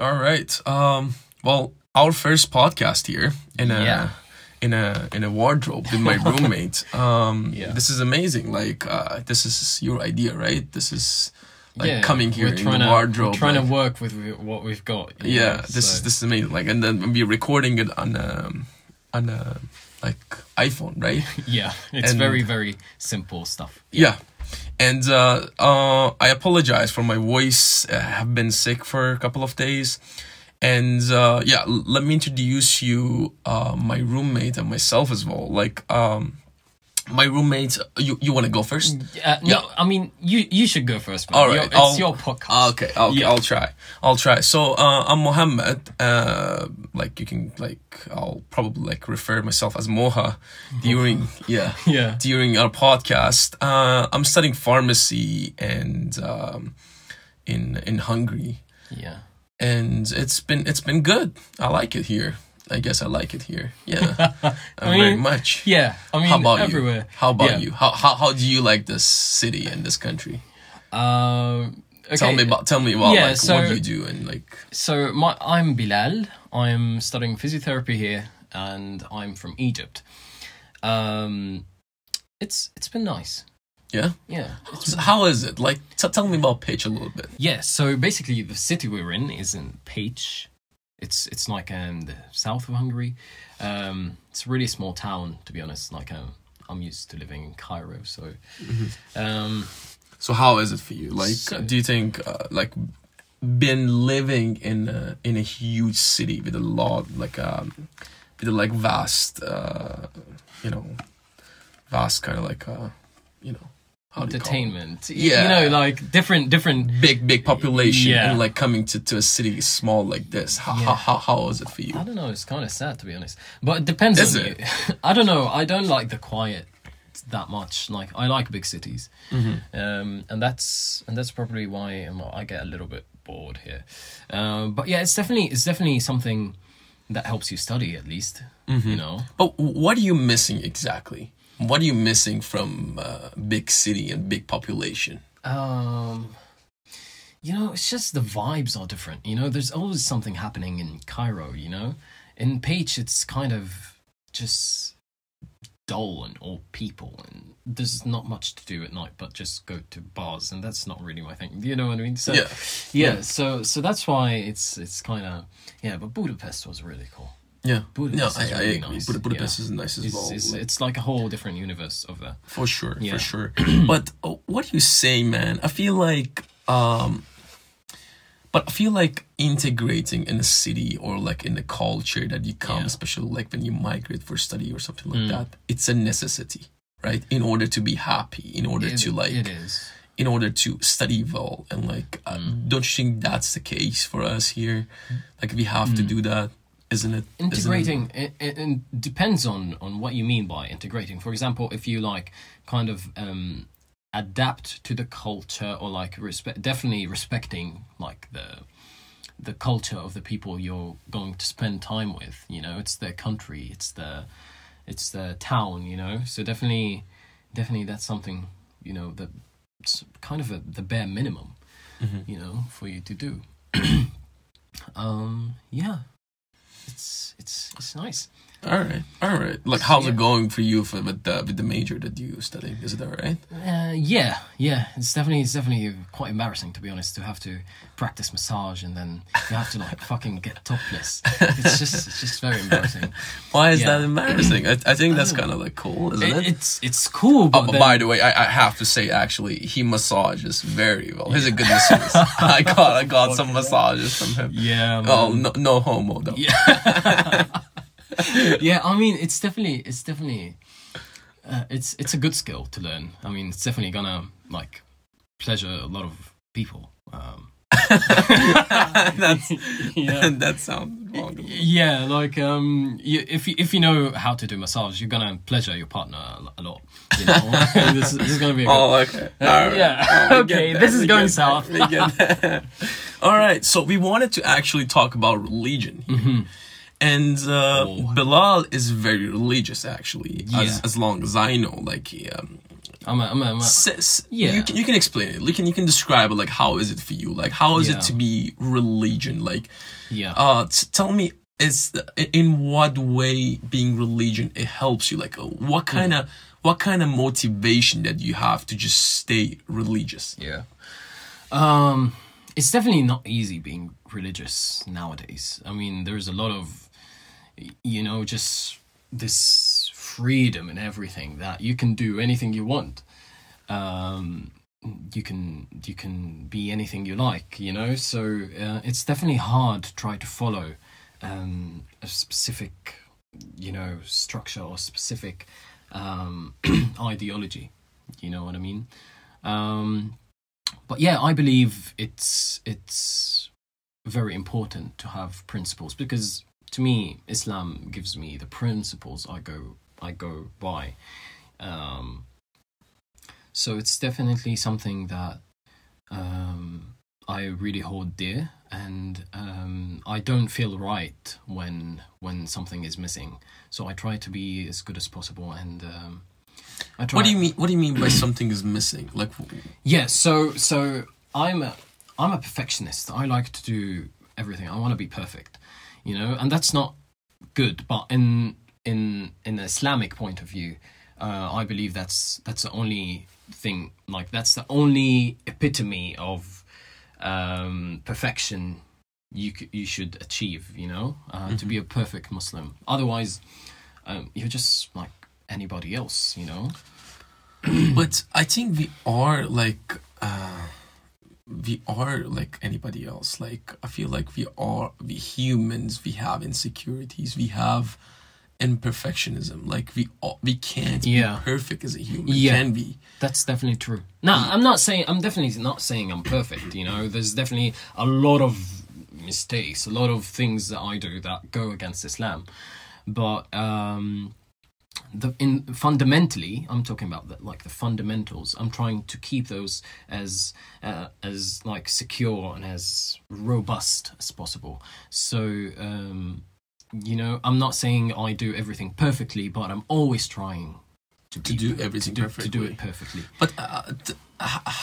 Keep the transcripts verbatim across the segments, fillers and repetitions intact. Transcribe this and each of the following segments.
All right. Um, well, our first podcast here in a yeah. in a in a wardrobe with my roommate. Um, yeah. This is amazing. Like, uh, this is your idea, right? This is like yeah, coming here in the wardrobe. To, we're trying like, to work with what we've got. Yeah, know, this so. is this is amazing. Like, and then we're recording it on um on a like iPhone, right? yeah, it's and, very very simple stuff. Yeah. yeah. And uh, uh, I apologize for my voice. I have been sick for a couple of days. And uh, yeah, l- let me introduce you, uh, my roommate and myself as well. Like, um, my roommate, you, you want to go first? Uh, no, yeah. I mean, you, you should go first. Man. All right. Your, it's I'll, your podcast. Okay, okay yeah. I'll try. I'll try. So uh, I'm Mohammed. Uh, like, you can, like, I'll probably, like, refer myself as Moha during, yeah, yeah. during our podcast. Uh, I'm studying pharmacy and um, in in Hungary. Yeah. And it's been it's been good. I like it here. I guess I like it here. Yeah, I mean, very much. Yeah, I mean, how about everywhere. You? How about yeah. you? How how how do you like this city and this country? Um, okay. Tell me about tell me about yeah, like so, what you do and like. So my I'm Bilal. I'm studying physiotherapy here, and I'm from Egypt. Um, it's it's been nice. Yeah? Yeah. So how is it? Like, t- tell me about Pécs a little bit. Yeah, so basically the city we're in is in Pécs. It's it's like um, the south of Hungary. Um, it's a really small town, to be honest. Like, um, I'm used to living in Cairo, so... Mm-hmm. Um, so how is it for you? Like, so, do you think, uh, like, been living in a, in a huge city with a lot, like, um, with a, like, vast, uh, you know, vast kind of, like, uh, you know... Detainment, yeah, you know, like different, different big, big population, yeah. and like coming to, to a city small like this. How, yeah. how, how, how is it for you? I don't know. It's kind of sad, to be honest, but it depends is on it? you. I don't know. I don't like the quiet that much. Like, I like big cities, mm-hmm. um, and that's and that's probably why I get a little bit bored here. Um, but yeah, it's definitely it's definitely something that helps you study at least. Mm-hmm. You know. But what are you missing exactly? What are you missing from uh, big city and big population? Um, you know, it's just the vibes are different. You know, there's always something happening in Cairo, you know. In Pécs, it's kind of just dull and all people. And there's not much to do at night, but just go to bars. And that's not really my thing. You know what I mean? So, yeah. Yeah, yeah. So so that's why it's it's kind of... Yeah, but Budapest was really cool. Yeah, Budapest no, is I, really I nice. Bud- Budapest yeah. is nice as it's, well. It's, it's like a whole different universe over there. For sure, yeah. for sure. But uh, what do you say, man? I feel like, um, but I feel like integrating in a city or like in the culture that you come, yeah. especially like when you migrate for study or something like mm. that, it's a necessity, right? In order to be happy, in order it, to like, it is. in order to study well, and like, um, mm. don't you think that's the case for us here? Like, we have mm. to do that. Isn't it integrating? Isn't it? It, it, it depends on, on what you mean by integrating. For example, if you like kind of um, adapt to the culture, or like respect, definitely respecting like the the culture of the people you're going to spend time with. You know, it's their country, it's their it's their town. You know, so definitely, definitely that's something, you know, that's kind of a, the bare minimum, mm-hmm. you know, for you to do. um, yeah. It's it's it's nice. All right, all right. Like, how's yeah. it going for you for with the with the major that you study? Is it all right? Uh, yeah, yeah. It's definitely it's definitely quite embarrassing, to be honest, to have to practice massage and then you have to like fucking get topless. It's just it's just very embarrassing. Why is yeah. that embarrassing? I, I think that's kind of like cool, isn't it? it? It's it's cool. But oh, then... by the way, I, I have to say actually, he massages very well. He's yeah. a good masseuse. I got I got some massages from him. Yeah. Man. Oh no, no homo though. Yeah. yeah, I mean, it's definitely, it's definitely, uh, it's it's a good skill to learn. I mean, it's definitely gonna like pleasure a lot of people. Um, that's yeah. that sounds wrong. Yeah, like um, you, if you, if you know how to do massage, you're gonna pleasure your partner a lot. You know, this, this is gonna be. A good, oh, okay. Uh, right. Yeah. Oh, okay, this is we going south. All right, so we wanted to actually talk about religion here. Mm-hmm. And uh, oh. Bilal is very religious, actually, yeah. as, as long as I know. Like, he, um, I'm a, I'm a, I'm a S- yeah. You can, you can explain it. You can you can describe it. Like, how is it for you? Like, how is yeah. it to be religion? Like, yeah. Uh, t- tell me, is in what way being religion it helps you? Like, what kind of mm. what kind of motivation that you have to just stay religious? Yeah. Um, it's definitely not easy being religious nowadays. I mean, there's a lot of, you know, just this freedom and everything that you can do anything you want. Um, you can you can be anything you like, you know. So uh, it's definitely hard to try to follow um, a specific, you know, structure or specific um, ideology. You know what I mean? Um, but yeah, I believe it's it's very important to have principles, because to me, Islam gives me the principles I go I go by. Um, so it's definitely something that um, I really hold dear, and um, I don't feel right when when something is missing. So I try to be as good as possible, and um, I try. What do you mean? What do you mean by something is missing? Like, yeah. So so I'm a, I'm a perfectionist. I like to do everything. I want to be perfect. You know, and that's not good. But in in in the Islamic point of view, uh, I believe that's that's the only thing. Like, that's the only epitome of um, perfection you you should achieve. You know, uh, mm-hmm. to be a perfect Muslim. Otherwise, um, you're just like anybody else. You know. But I think we are like. Uh... we are like anybody else. Like, I feel like we are we humans, we have insecurities, we have imperfectionism. Like, we we can't yeah. be perfect as a human, yeah. can we? That's definitely true. No, I'm not saying, I'm definitely not saying I'm perfect, you know. There's definitely a lot of mistakes, a lot of things that I do that go against Islam. But um, the in fundamentally, I'm talking about the, like the fundamentals. I'm trying to keep those as uh, as like secure and as robust as possible. So um, you know, I'm not saying I do everything perfectly, but I'm always trying to, to be, do everything to do, perfectly. To do it perfectly. But uh, th-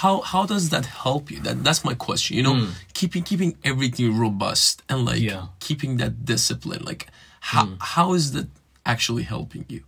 how how does that help you? That that's my question. You know, mm. keeping keeping everything robust and like yeah. keeping that discipline. Like, how mm. how is that actually helping you?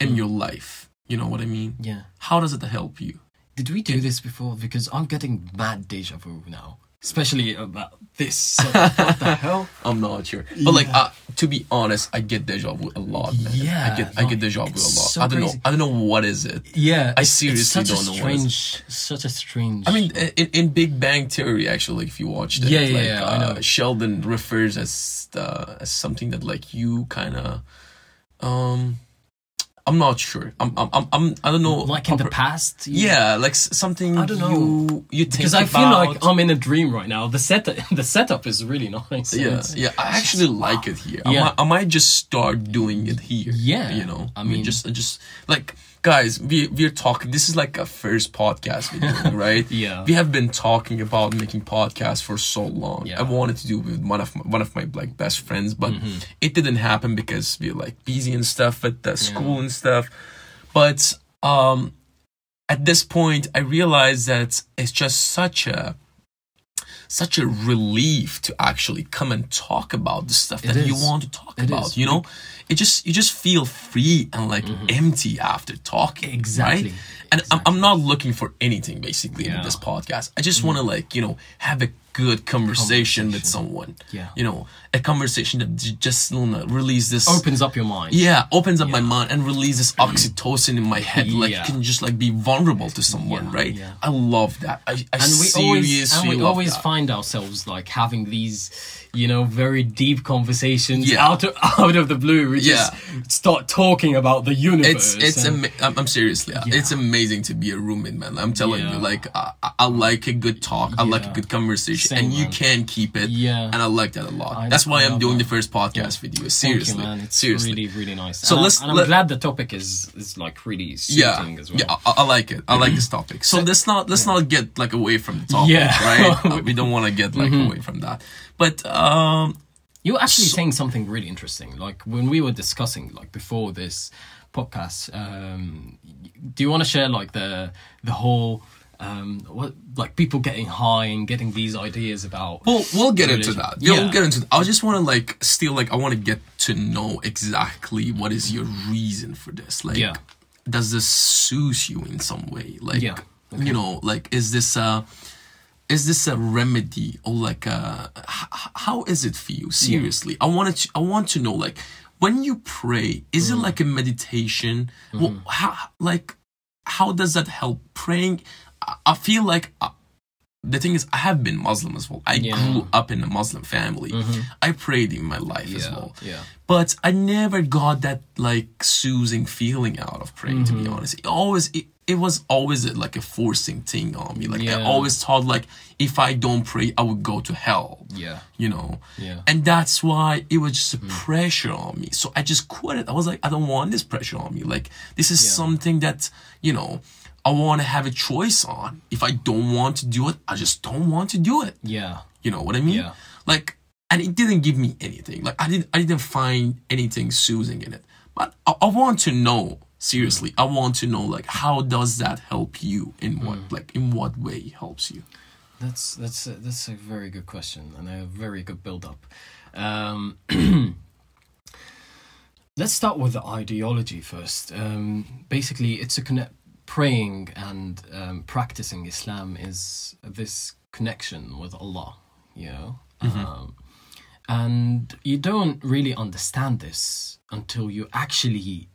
In your life, you know what I mean? Yeah. How does it help you? Did we do yeah. this before? Because I'm getting mad deja vu now, especially about this. So what the hell? I'm not sure, but yeah. like, uh, to be honest, I get deja vu a lot, man. Yeah, I get like, I get deja vu a lot. So I don't know. I don't know what is it. Yeah, I seriously don't know. What is it. Such a strange. I mean, in, in Big Bang Theory, actually, if you watched it, yeah, yeah, like, yeah, uh, I know. Sheldon refers as uh, as something that like you kind of. Um, I'm not sure. I'm, I'm. I'm. I'm. I don't know. Like in the past. You, yeah, like something. I don't know. You, you think because I about. Feel like I'm in a dream right now. The set. The setup is really nice. Yeah. Yeah. I actually just, like wow. it here. Yeah. I, might, I might just start doing it here. Yeah. You know. I mean, I mean just, just like guys, we we're talking. This is like a first podcast we're doing, right? Yeah. We have been talking about making podcasts for so long. Yeah. I wanted to do it with one of my, one of my like best friends, but mm-hmm. it didn't happen because we're like busy and stuff at the school yeah. and. stuff. But um at this point I realized that it's just such a such a relief to actually come and talk about the stuff it that is. You want to talk it about is. You know, it just you just feel free and like mm-hmm. empty after talking, exactly, right? And exactly. I'm not looking for anything basically yeah. in this podcast. I just mm-hmm. want to like, you know, have a good conversation, conversation with someone, yeah, you know, a conversation that just you know, release this opens up your mind, yeah opens up yeah. my mind and release this oxytocin in my head, like yeah. you can just like be vulnerable to someone, yeah, right yeah. I love that. I, I and we seriously always, and we always that. Find ourselves like having these, you know, very deep conversations yeah. out of out of the blue. We just yeah. start talking about the universe. It's it's and, ama- I'm, I'm seriously yeah. it's amazing to be a roommate, man. I'm telling yeah. you, like I, I like a good talk, I yeah. like a good conversation. Same, and you man. Can keep it, yeah. and I like that a lot. I, That's why I'm doing that. The first podcast yeah. video. Seriously, thank you, man. It's seriously, really, really nice. So and let's. I'm, and I'm let, glad the topic is is like really suiting yeah, as well. Yeah, I, I like it. I like this topic. So, so let's not let's yeah. not get like away from the topic, yeah. right? uh, we don't want to get like mm-hmm. away from that. But um, you were actually so, saying something really interesting. Like when we were discussing like before this, podcasts. Um, do you want to share like the the whole um, what like people getting high and getting these ideas about? Well, we'll get religion. into that. Yeah, yeah, we'll get into that. I just want to like still like I want to get to know exactly what is your reason for this. Like, yeah. does this soothe you in some way? Like, yeah. okay. you know, like is this a is this a remedy or like a h- how is it for you? Seriously, yeah. I wanted to, I want to know like. When you pray, is mm. it like a meditation? Mm. Well, how, like, how does that help? Praying, I, I feel like, I, the thing is, I have been Muslim as well. I yeah. grew up in a Muslim family. Mm-hmm. I prayed in my life yeah. as well. Yeah. But I never got that, like, soothing feeling out of praying, mm-hmm. to be honest. It always, it, it was always a, like a forcing thing on me. Like, yeah. I always thought, like, if I don't pray, I would go to hell. Yeah. You know? Yeah. And that's why it was just a mm. pressure on me. So I just quit it. I was like, I don't want this pressure on me. Like, this is yeah. something that, you know, I want to have a choice on. If I don't want to do it, I just don't want to do it. Yeah. You know what I mean? Yeah. Like, and it didn't give me anything. Like, I didn't, I didn't find anything soothing in it. But I, I want to know. Seriously, I want to know, like, how does that help you? In what, mm. like, in what way it helps you? That's that's a, that's a very good question and a very good build-up. Um, let's start with the ideology first. Um, basically, it's a connect. Praying and um, practicing Islam is this connection with Allah, you know, mm-hmm. um, and you don't really understand this until you actually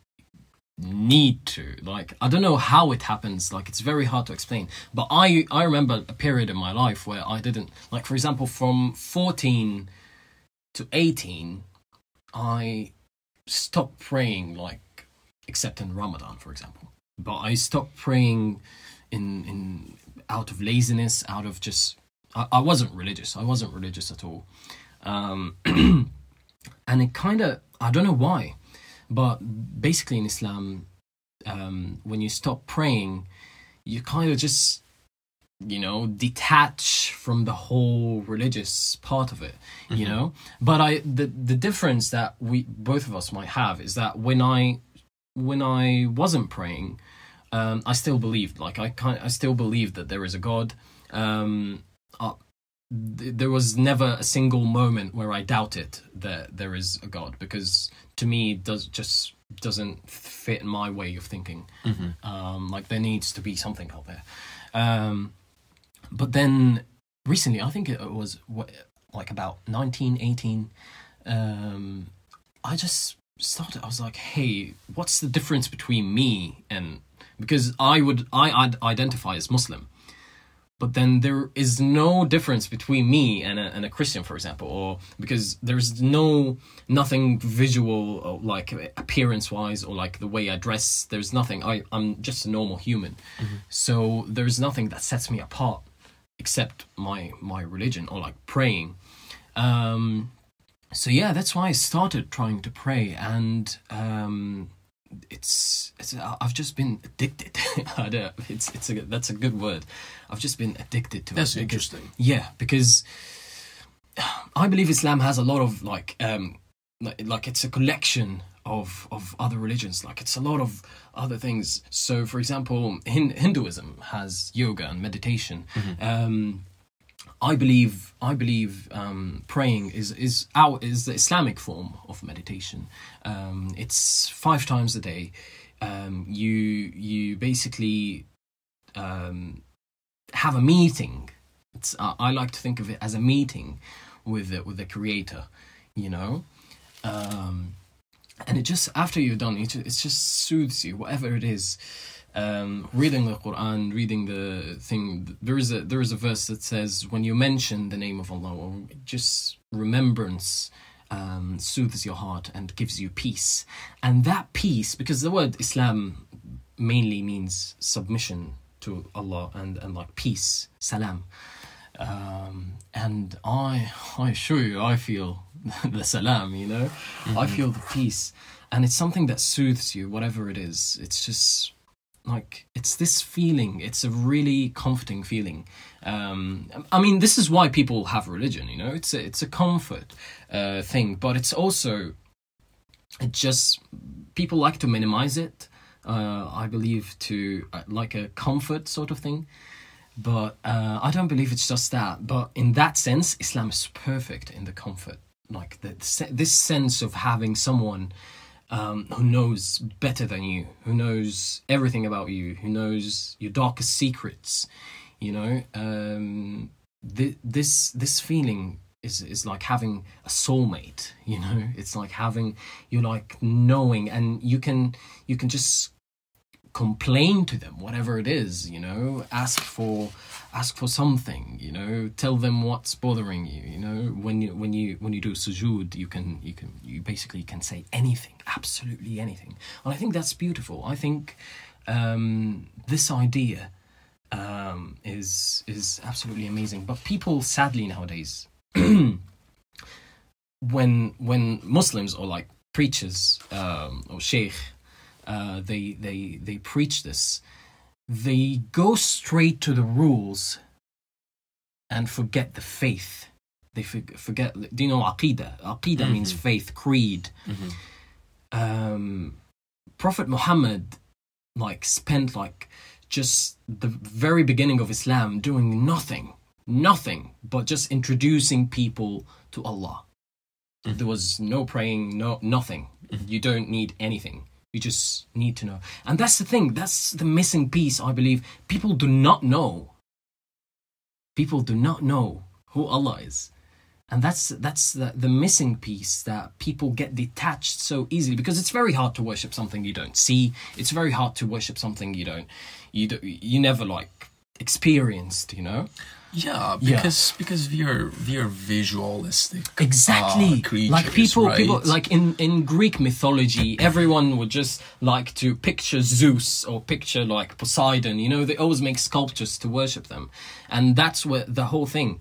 need to, like, I don't know how it happens, like, it's very hard to explain, but I I remember a period in my life where I didn't, like, for example, from fourteen to eighteen I stopped praying, like, except in Ramadan, for example, but I stopped praying in in out of laziness, out of just I, I wasn't religious I wasn't religious at all, um and it kind of, I don't know why. But basically in Islam, um, when you stop praying, you kind of just, you know, detach from the whole religious part of it, mm-hmm. you know. But I, the, the difference that we both of us might have is that when I when I wasn't praying, um, I still believed. Like I kind, I still believed that there is a God. Um, I, there was never a single moment where I doubted that there is a God, because to me it does just doesn't fit my way of thinking. Mm-hmm. Um, like there needs to be something out there. Um, but then recently, I think it was what, like about nineteen, eighteen Um, I just started. I was like, hey, what's the difference between me and, because I would I I'd identify as Muslim. But then there is no difference between me and a, and a Christian, for example, or because there's no nothing visual, or like appearance-wise, or like the way I dress. There's nothing. I, I'm just a normal human. Mm-hmm. So there's nothing that sets me apart except my my religion or like praying. Um, so yeah, that's why I started trying to pray, and um, it's it's I've just been addicted. I don't, it's it's a, that's a good word. I've just been addicted to that's it. That's interesting. Yeah, because I believe Islam has a lot of like um like, like it's a collection of of other religions. Like it's a lot of other things. So for example, Hin- Hinduism has yoga and meditation. Mm-hmm. Um, I believe I believe um, praying is is our is the Islamic form of meditation. Um, it's five times a day. Um, you you basically um, have a meeting. It's, uh, I like to think of it as a meeting with the, with the Creator, you know. Um, and it just after you're done, it it just soothes you, whatever it is. Um, reading the Quran, reading the thing, there is a there is a verse that says when you mention the name of Allah, or just remembrance um, soothes your heart and gives you peace. And that peace, because the word Islam mainly means submission to Allah and, and like peace, salam. Um, and I I assure you, I feel the salam, you know, mm-hmm. I feel the peace, and it's something that soothes you, whatever it is. It's just. Like, it's this feeling, it's a really comforting feeling. Um, I mean, this is why people have religion, you know, it's a, it's a comfort uh, thing, but it's also, it just people like to minimize it, uh, I believe, to uh, like a comfort sort of thing. But uh, I don't believe it's just that. But in that sense, Islam is perfect in the comfort. Like the, this sense of having someone um, who knows better than you, who knows everything about you, who knows your darkest secrets, you know, um, th- this this feeling is, is like having a soulmate, you know, it's like having, you're like knowing, and you can you can just complain to them, whatever it is, you know, ask for ask for something, you know, tell them what's bothering you, you know. When you when you when you do sujood, you can you can you basically can say anything, absolutely anything. And I think that's beautiful. I think um, this idea um, is is absolutely amazing. But people, sadly, nowadays, when when Muslims or like preachers um, or sheikh, Uh, they they they preach this, they go straight to the rules and forget the faith. They forget, do you know aqeedah? Aqeedah mm-hmm. means faith, creed. Mm-hmm. Um, Prophet Muhammad like spent like just the very beginning of Islam doing nothing, nothing but just introducing people to Allah. Mm-hmm. There was no praying, no nothing. Mm-hmm. You don't need anything. You just need to know. And that's the thing. That's the missing piece, I believe. People do not know. People do not know who Allah is. And that's that's the, the missing piece, that people get detached so easily, because it's very hard to worship something you don't see. It's very hard to worship something you don't, you don't, you never like experienced, you know? Yeah, because yeah. because we are we are visualistic. Exactly, uh, like people, right? people like in, in Greek mythology, everyone would just like to picture Zeus or picture like Poseidon. You know, they always make sculptures to worship them, and that's where the whole thing.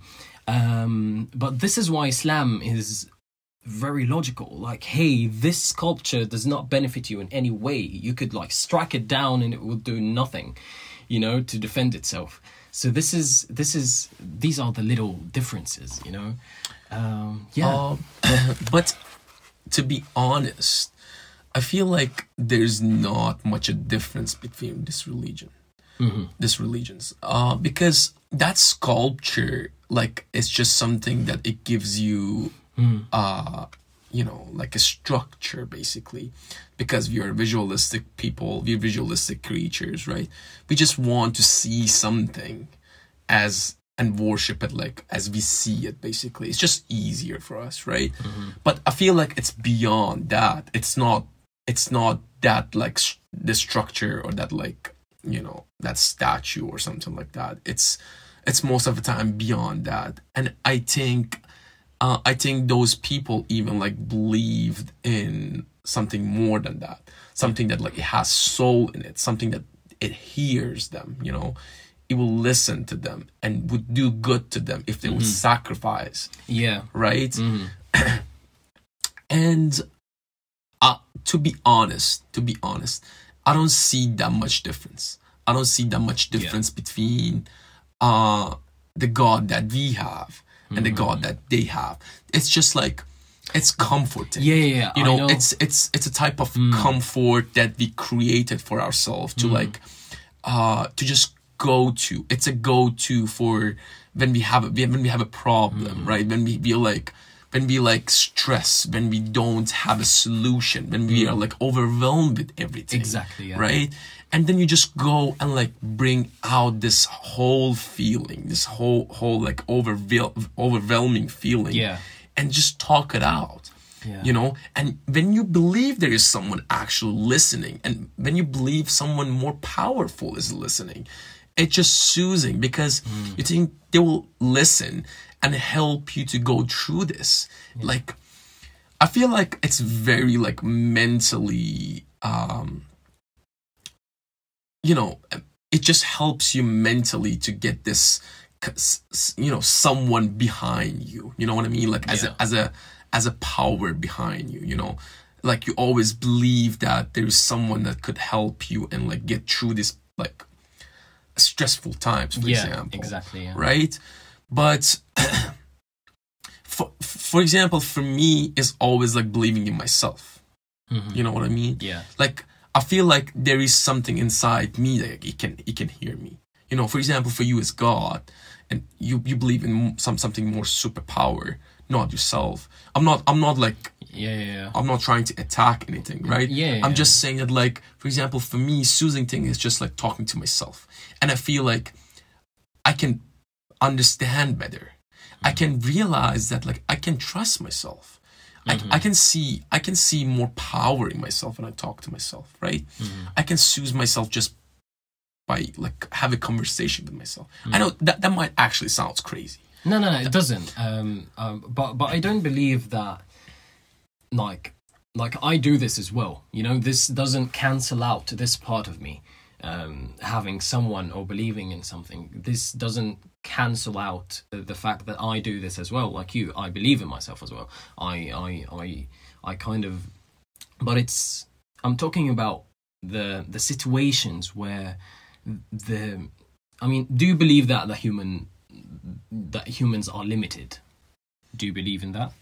Um, but this is why Islam is very logical. Like, hey, this sculpture does not benefit you in any way. You could like strike it down, and it will do nothing, you know, to defend itself. So this is this is these are the little differences, you know. Um, yeah, uh, but to be honest, I feel like there's not much a difference between this religion, mm-hmm. these religions, uh, because that sculpture, like, it's just something that it gives you, mm. uh, you know, like a structure basically, because we are visualistic people, we are visualistic creatures, right? We just want to see something as and worship it like as we see it basically. It's just easier for us, right? Mm-hmm. But I feel like it's beyond that. It's not, it's not that like st- the structure or that like, you know, that statue or something like that. It's, it's most of the time beyond that. And I think Uh, I think those people even like believed in something more than that, something that like it has soul in it, something that it hears them, you know, it will listen to them and would do good to them if they mm-hmm. would sacrifice. Yeah. Right. Mm-hmm. And uh, to be honest, to be honest, I don't see that much difference. I don't see that much difference yeah. between uh, the God that we have and the God that they have. It's just like, it's comforting. Yeah, yeah, yeah. You know, know, it's it's it's a type of mm. comfort that we created for ourselves to mm. like, uh, to just go to. It's a go-to for when we have a, when we have a problem, mm. right? When we feel like, when we like stress, when we don't have a solution, when we mm. are like overwhelmed with everything. Exactly. Yeah. Right. And then you just go and like bring out this whole feeling, this whole whole like overwhel- overwhelming feeling, yeah. and just talk it out, yeah. you know. And when you believe there is someone actually listening, and when you believe someone more powerful is listening, it's just soothing, because mm. you think they will listen and help you to go through this. Yeah. Like, I feel like it's very like mentally. Um, You know, it just helps you mentally to get this, you know, someone behind you. You know what I mean? Like as yeah. a as a as a power behind you. You know, like you always believe that there is someone that could help you and like get through this like stressful times, for yeah, example. Exactly. Yeah. Right, but for for example, for me, it's always like believing in myself. Mm-hmm. You know what I mean? Yeah. Like, I feel like there is something inside me that it can it can hear me. You know, for example, for you, it's God, and you you believe in some something more superpower, not yourself. I'm not I'm not like yeah, yeah, yeah. I'm not trying to attack anything, right? Yeah. yeah I'm yeah. just saying that, like, for example, for me, soothing thing is just like talking to myself, and I feel like I can understand better. Mm-hmm. I can realize that, like, I can trust myself. Mm-hmm. I, I can see I can see more power in myself when I talk to myself, right? Mm-hmm. I can soothe myself just by, like, have a conversation with myself. Mm-hmm. I know that that might actually sounds crazy. No, no, no, it doesn't. Um, um, but but I don't believe that. Like, like I do this as well. You know, this doesn't cancel out this part of me. Um, having someone or believing in something, this doesn't cancel out the, the fact that I do this as well. Like you, I believe in myself as well. I, I, I, I kind of, but it's. I'm talking about the the situations where the. I mean, do you believe that the human that humans are limited? Do you believe in that?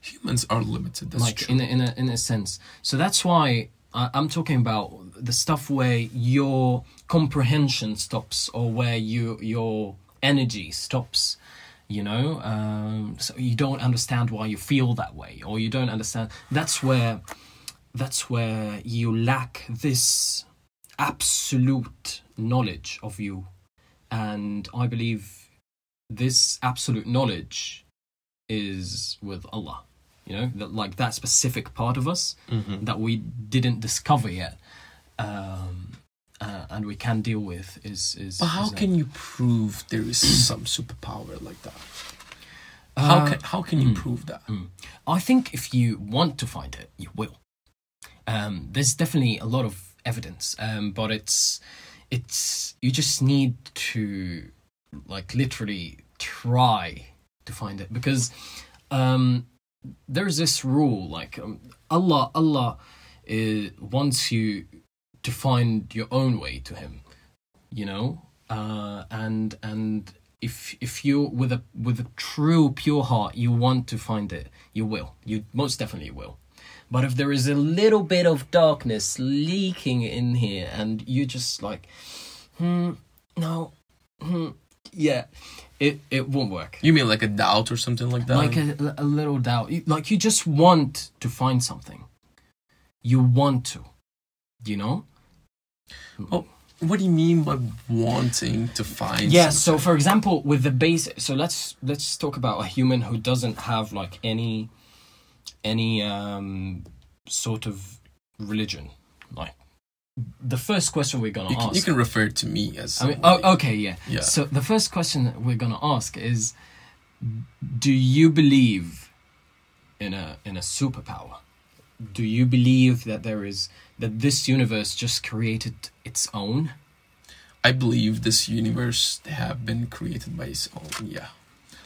Humans are limited. That's like true. in a, in a in a sense. So that's why. I'm talking about the stuff where your comprehension stops or where you, your energy stops, you know, um, so you don't understand why you feel that way, or you don't understand. That's where, that's where you lack this absolute knowledge of you. And I believe this absolute knowledge is with Allah. You know, that, like, that specific part of us mm-hmm. that we didn't discover yet, um, uh, and we can deal with is. is but how is can that. you prove there is some superpower like that? Uh, how can how can you mm, prove that? Mm. I think if you want to find it, you will. Um, there's definitely a lot of evidence, um, but it's it's you just need to, like, literally try to find it, because. Um, There's this rule, like, um, Allah, Allah uh, wants you to find your own way to Him, you know. Uh, and and if if you with a with a true pure heart, you want to find it, you will. You most definitely will. But if there is a little bit of darkness leaking in here, and you just like, hmm, no, hmm, yeah. It it won't work. You mean like a doubt or something like that? Like a, a little doubt. Like, you just want to find something. You want to, you know? Oh, what do you mean by wanting to find yeah, something? Yeah, so for example, with the base... So let's let's talk about a human who doesn't have, like, any, any um, sort of religion, like. The first question we're going to ask... You can refer to me as... I mean, oh, okay, yeah. yeah. So the first question that we're going to ask is, do you believe in a in a superpower? Do you believe that there is... that this universe just created its own? I believe this universe have been created by its own, yeah.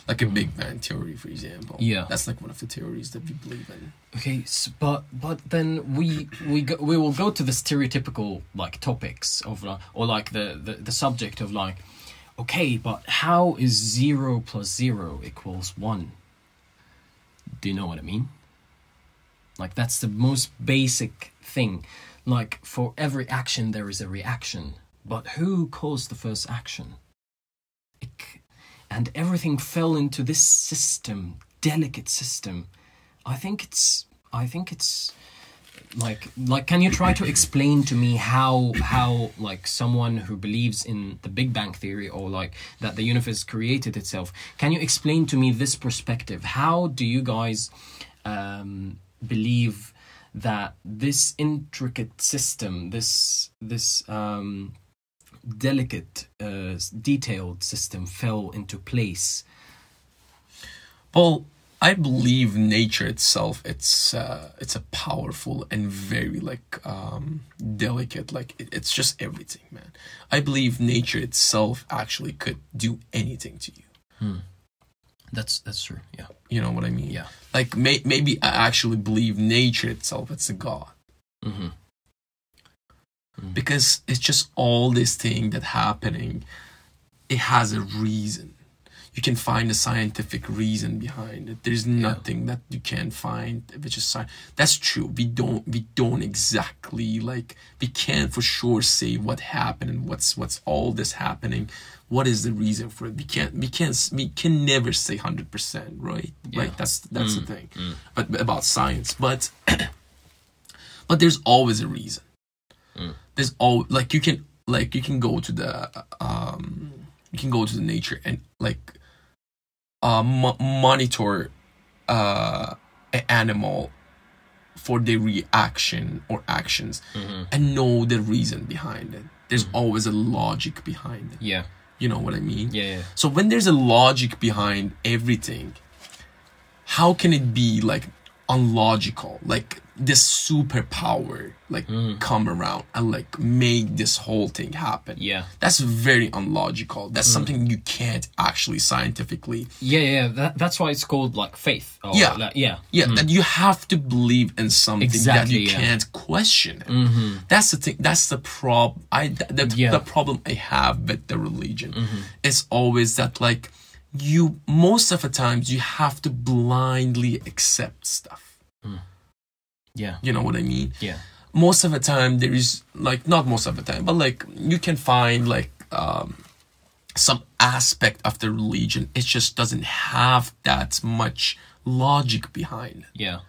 Like a mm. Big Bang Theory, for example. Yeah. That's like one of the theories that we believe in. Okay, so, but but then we we go, we will go to the stereotypical, like, topics of, like, or like the, the, the subject of, like, okay, but how is zero plus zero equals one? Do you know what I mean? Like, that's the most basic thing. Like, for every action there is a reaction, but who caused the first action? It, And everything fell into this system, delicate system. I think it's. I think it's. Like, like, can you try to explain to me how, how, like, someone who believes in the Big Bang Theory, or, like, that the universe created itself? Can you explain to me this perspective? How do you guys um, believe that this intricate system, this this? Um, delicate uh, detailed system fell into place? Well, I believe nature itself, it's uh, it's a powerful and very, like, um, delicate, like, it, it's just everything, man. I believe nature itself actually could do anything to you. hmm. that's that's true. Yeah, you know what I mean? Yeah. Like, may, maybe I actually believe nature itself, it's a god. Mm-hmm. Because it's just all this thing that happening, it has a reason. you can find a scientific reason behind it. There's nothing yeah. that you can find which is science. That's true. We don't we don't exactly like we can't for sure say what happened and what's what's all this happening. What is the reason for it? We can't we can't we can never say one hundred percent, right? Yeah. Like that's that's mm, the thing. Mm. But about science, but but there's always a reason. Mm. There's all like you can like you can go to the um you can go to the nature and like uh mo- monitor uh an animal for their reaction or actions mm-hmm. and know the reason behind it. There's mm-hmm. always a logic behind it. Yeah. You know what I mean? Yeah, yeah. So when there's a logic behind everything, how can it be like unlogical, like this superpower like mm. come around and like make this whole thing happen? Yeah, that's very unlogical. That's mm. something you can't actually scientifically yeah yeah that, that's why it's called like faith or yeah like, yeah yeah mm. that you have to believe in something exactly, that you yeah. can't question it. Mm-hmm. That's the thing, that's the problem I th- the, yeah. the problem I have with the religion. Mm-hmm. It's always that like you most of the times you have to blindly accept stuff. Mm. Yeah. You know what I mean? Yeah. Most of the time there is like not most of the time, but like you can find like um some aspect of the religion. It just doesn't have that much logic behind it. Yeah.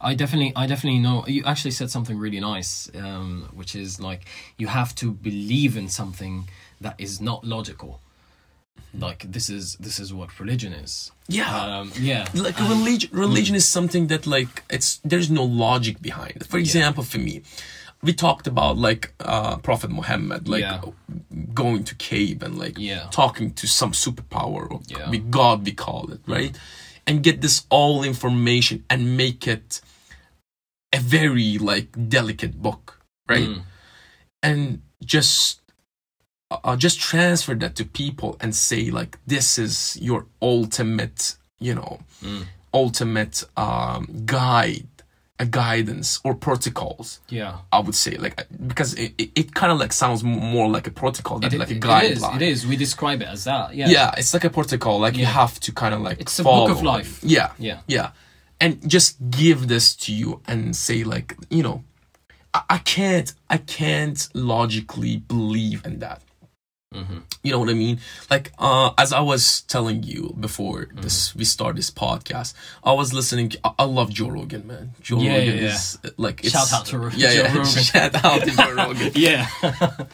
I definitely I definitely know. You actually said something really nice, um, which is like you have to believe in something that is not logical. Like this is this is what religion is. Yeah, um, yeah. Like um, religion, religion mm. is something that like it's there's no logic behind it. For example, yeah. for me, we talked about like uh, Prophet Muhammad, like yeah. going to cave and like yeah. talking to some superpower or yeah. God, we call it, right? Mm. And get this all information and make it a very like delicate book, right? Mm. And just. Uh, just transfer that to people and say like this is your ultimate, you know, mm. ultimate um, guide, a guidance or protocols. Yeah, I would say like because it, it, it kind of like sounds more like a protocol than it, like a guideline. It is, it is. We describe it as that. Yeah, yeah. It's like a protocol. Like yeah. you have to kind of like it's a follow. Book of life. Yeah, yeah, yeah. And just give this to you and say like you know, I, I can't, I can't logically believe in that. Mm-hmm. You know what I mean? Like, uh, as I was telling you before mm-hmm. this, we start this podcast. I was listening. I, I love Joe Rogan, man. Joe yeah, Rogan yeah, yeah. is like it's, shout out to Ro- yeah, Joe yeah. Rogan. Shout out to Joe Rogan. yeah.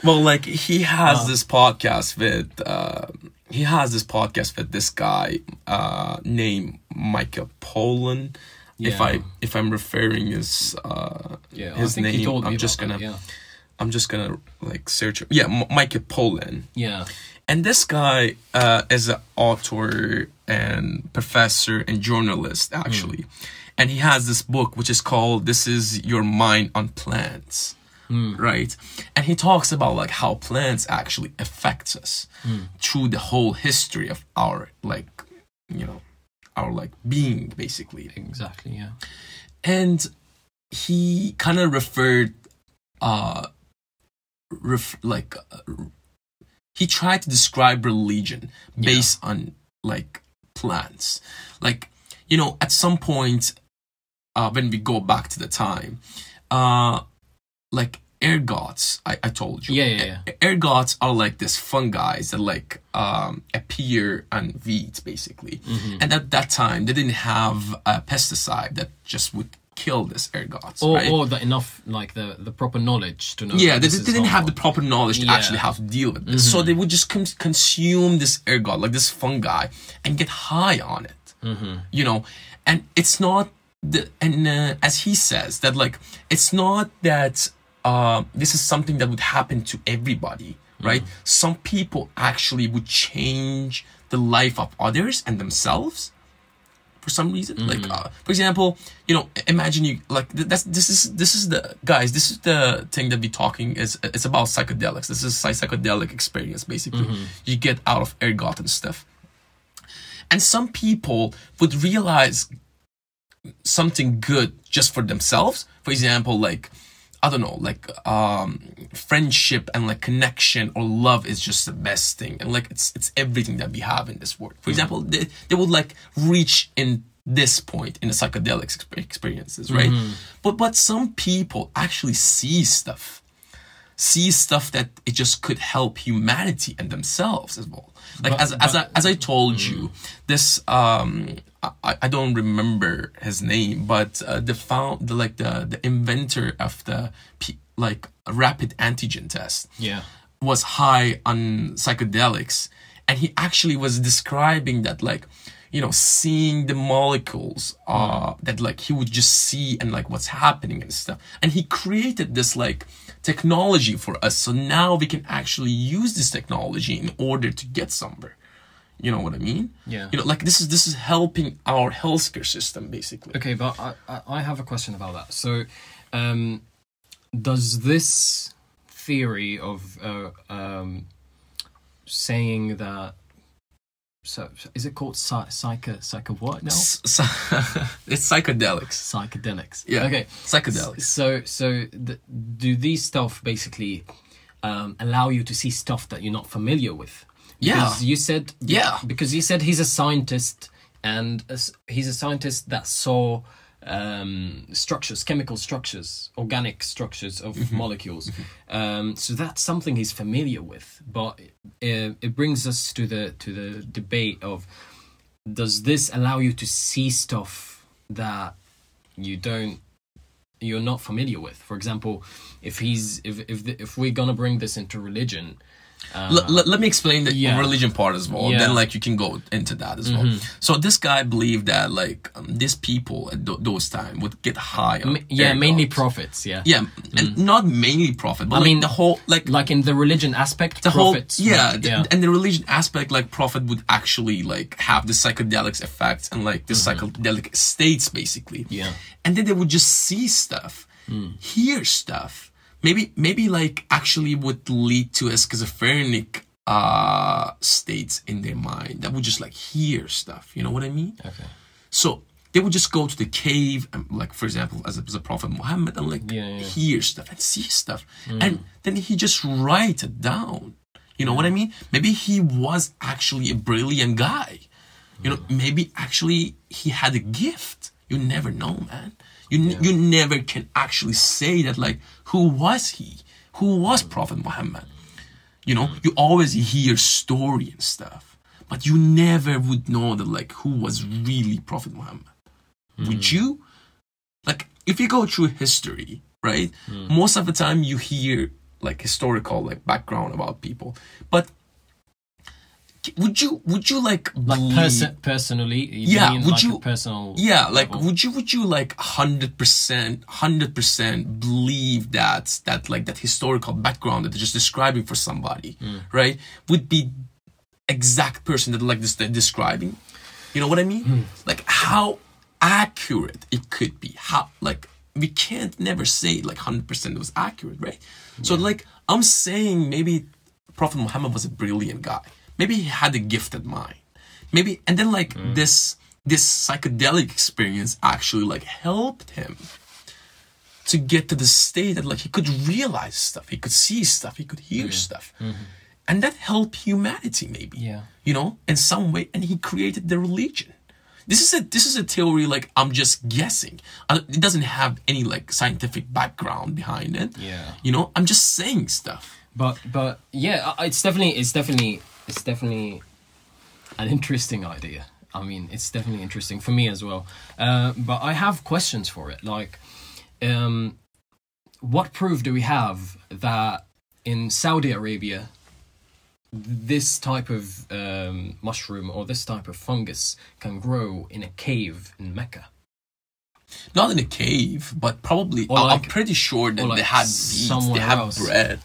Well, like he has uh. this podcast with uh, he has this podcast with this guy uh, named Michael Pollan. Yeah. If I if I'm referring his uh, yeah, his name, I'm just gonna. That, yeah. I'm just gonna like search. Yeah, M- Michael Pollan. Yeah, and this guy uh, is an author and professor and journalist actually, mm. and he has this book which is called "This Is Your Mind on Plants," mm. right? And he talks about like how plants actually affects us mm. through the whole history of our like, you know, our like being basically. Exactly. Yeah, and he kind of referred. Uh, Ref, like uh, he tried to describe religion based yeah. on like plants, like you know at some point uh when we go back to the time uh like ergots I, I told you yeah, yeah, yeah. ergots are like this fungi that like um appear on weeds basically mm-hmm. and at that time they didn't have a pesticide that just would kill this ergot, or, right? or the enough like the, the proper knowledge to know. Yeah, they, they didn't have the proper knowledge to yeah. actually have to deal with this, mm-hmm. so they would just com- consume this ergot, like this fungi, and get high on it. Mm-hmm. You know, and it's not the and uh, as he says that like it's not that uh, this is something that would happen to everybody, right? Mm-hmm. Some people actually would change the life of others and themselves. For some reason, mm-hmm. like uh, for example, you know, imagine you like th- that's this is this is the guys. This is the thing that we're talking is it's about psychedelics. This is a psychedelic experience basically. Mm-hmm. You get out of ergot and stuff, and some people would realize something good just for themselves. For example, like I don't know, like um, friendship and like connection or love is just the best thing. And like it's it's everything that we have in this world. For example, they, they would like reach in this point in the psychedelic experiences, right? Mm-hmm. But but some people actually see stuff, see stuff that it just could help humanity and themselves as well. Like but, as but, as I as I told mm-hmm. you, this um I, I don't remember his name, but uh, the found the, like the the inventor of the like rapid antigen test, yeah, was high on psychedelics, and he actually was describing that like, you know, seeing the molecules uh, that like he would just see and like what's happening and stuff. And he created this like technology for us. So now we can actually use this technology in order to get somewhere. You know what I mean? Yeah. You know, like this is this is helping our healthcare system basically. Okay, but I, I have a question about that. So um, does this theory of uh, um, saying that, so is it called psy- psycho psycho what now? It's psychedelics. Psychedelics. Yeah. Okay. Psychedelics. So so the, do these stuff basically um, allow you to see stuff that you're not familiar with? Yeah. Because you said yeah. Because you said he's a scientist, and a, he's a scientist that saw um, structures, chemical structures, organic structures of mm-hmm. molecules. Mm-hmm. Um, so that's something he's familiar with, but it, it brings us to the to the debate of, does this allow you to see stuff that you don't, you're not familiar with? For example, if he's if if the, if we're gonna bring this into religion. Uh, l- l- let me explain the yeah. religion part as well. Yeah. Then, like, you can go into that as mm-hmm. well. So this guy believed that, like, um, these people at th- those time would get high. On Ma- yeah, ergot. mainly prophets. Yeah, yeah, mm. and not mainly prophet. But I like, mean, the whole like, like in the religion aspect, the prophets. Whole, yeah, like, yeah. The, and the religion aspect, like, prophet would actually like have the psychedelics effects and like the mm-hmm. psychedelic states, basically. Yeah, and then they would just see stuff, mm. hear stuff. Maybe, maybe like actually would lead to a schizophrenic uh, states in their mind that would just like hear stuff. You know what I mean? Okay. So they would just go to the cave, and like for example, as the Prophet Muhammad, and like yeah, yeah. hear stuff and see stuff, mm. and then he just write it down. You know yeah. what I mean? Maybe he was actually a brilliant guy. You know, yeah. maybe actually he had a gift. You never know, man. You yeah. you never can actually say that, like, who was he? Who was Prophet Muhammad? You know, you always hear story and stuff, but you never would know that, like, who was really Prophet Muhammad. Mm. Would you? Like, if you go through history, right? Mm. Most of the time you hear, like, historical, like, background about people. But would you, would you like, like perso- personally, yeah, would like you, personal yeah, like, level? would you, would you like one hundred percent, one hundred percent believe that, that like that historical background that they're just describing for somebody, mm. right? Would be exact person that like this, they're describing, you know what I mean? Mm. Like how accurate it could be, how, like, we can't never say like one hundred percent it was accurate, right? Yeah. So like, I'm saying maybe Prophet Muhammad was a brilliant guy. Maybe he had a gifted mind. Maybe, and then like mm. this this psychedelic experience actually like helped him to get to the state that like he could realize stuff, he could see stuff, he could hear yeah. stuff. Mm-hmm. And that helped humanity maybe. Yeah. You know, in some way, and he created the religion. This is a this is a theory like I'm just guessing. I, it doesn't have any like scientific background behind it. Yeah. You know, I'm just saying stuff. But but yeah, it's definitely it's definitely It's definitely an interesting idea. I mean, it's definitely interesting for me as well. Uh, but I have questions for it. Like, um, what proof do we have that in Saudi Arabia, this type of um, mushroom or this type of fungus can grow in a cave in Mecca? Not in a cave, but probably, or like, I'm pretty sure that like they had beads, they have bread.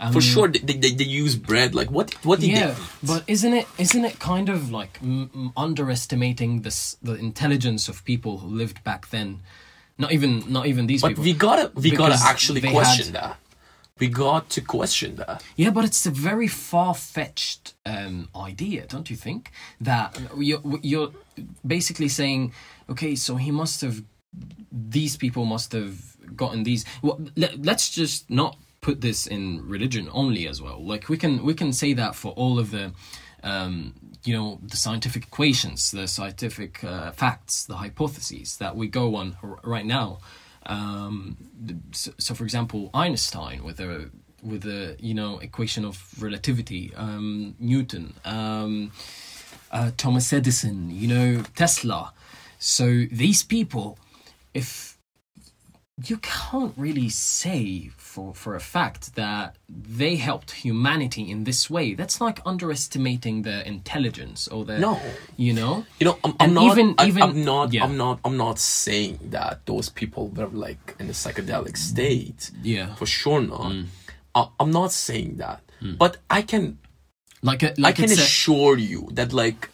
Um, For sure, they, they they use bread. Like what? What did yeah, they? Yeah, but isn't it isn't it kind of like m- m- underestimating this the intelligence of people who lived back then? Not even not even these but people. But we gotta we gotta actually question had... that. We got to question that. Yeah, but it's a very far-fetched um, idea, don't you think? That you're you're basically saying, okay, so he must have. These people must have gotten these... Well, let, let's just not put this in religion only as well. Like, we can we can say that for all of the... Um, you know, the scientific equations, the scientific uh, facts, the hypotheses that we go on r- right now. Um, so, so, for example, Einstein with a with a you know equation of relativity, um, Newton, um, uh, Thomas Edison, you know, Tesla. So these people, if you can't really say for, for a fact that they helped humanity in this way. That's like underestimating their intelligence or their... No. You know? You know, I'm, I'm not... Even, I, even, I'm, not yeah. I'm not I'm not saying that those people were like in a psychedelic state. Yeah. For sure not. Mm. I, I'm not saying that. Mm. But I can... Like, a, like I can assure a... you that like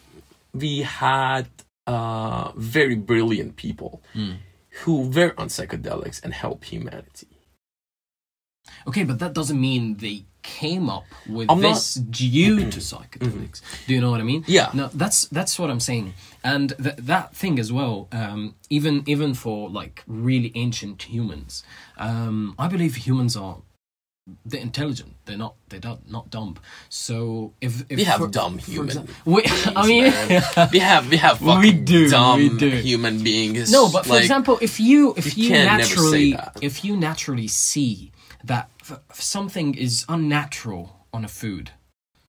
we had uh, very brilliant people. Mm. Who were on psychedelics and helped humanity. Okay, but that doesn't mean they came up with I'm this not... due to psychedelics. Do you know what I mean? Yeah. No, that's that's what I'm saying. And th- that thing as well, um, even even for like really ancient humans, um, I believe humans are they're intelligent. They're not they're not, not dumb. So if, if we have for, dumb for humans, we, I mean, we have we have fucking we do, dumb we do. human beings. No, but for like, example, if you if you, you naturally if you naturally see that something is unnatural on a food,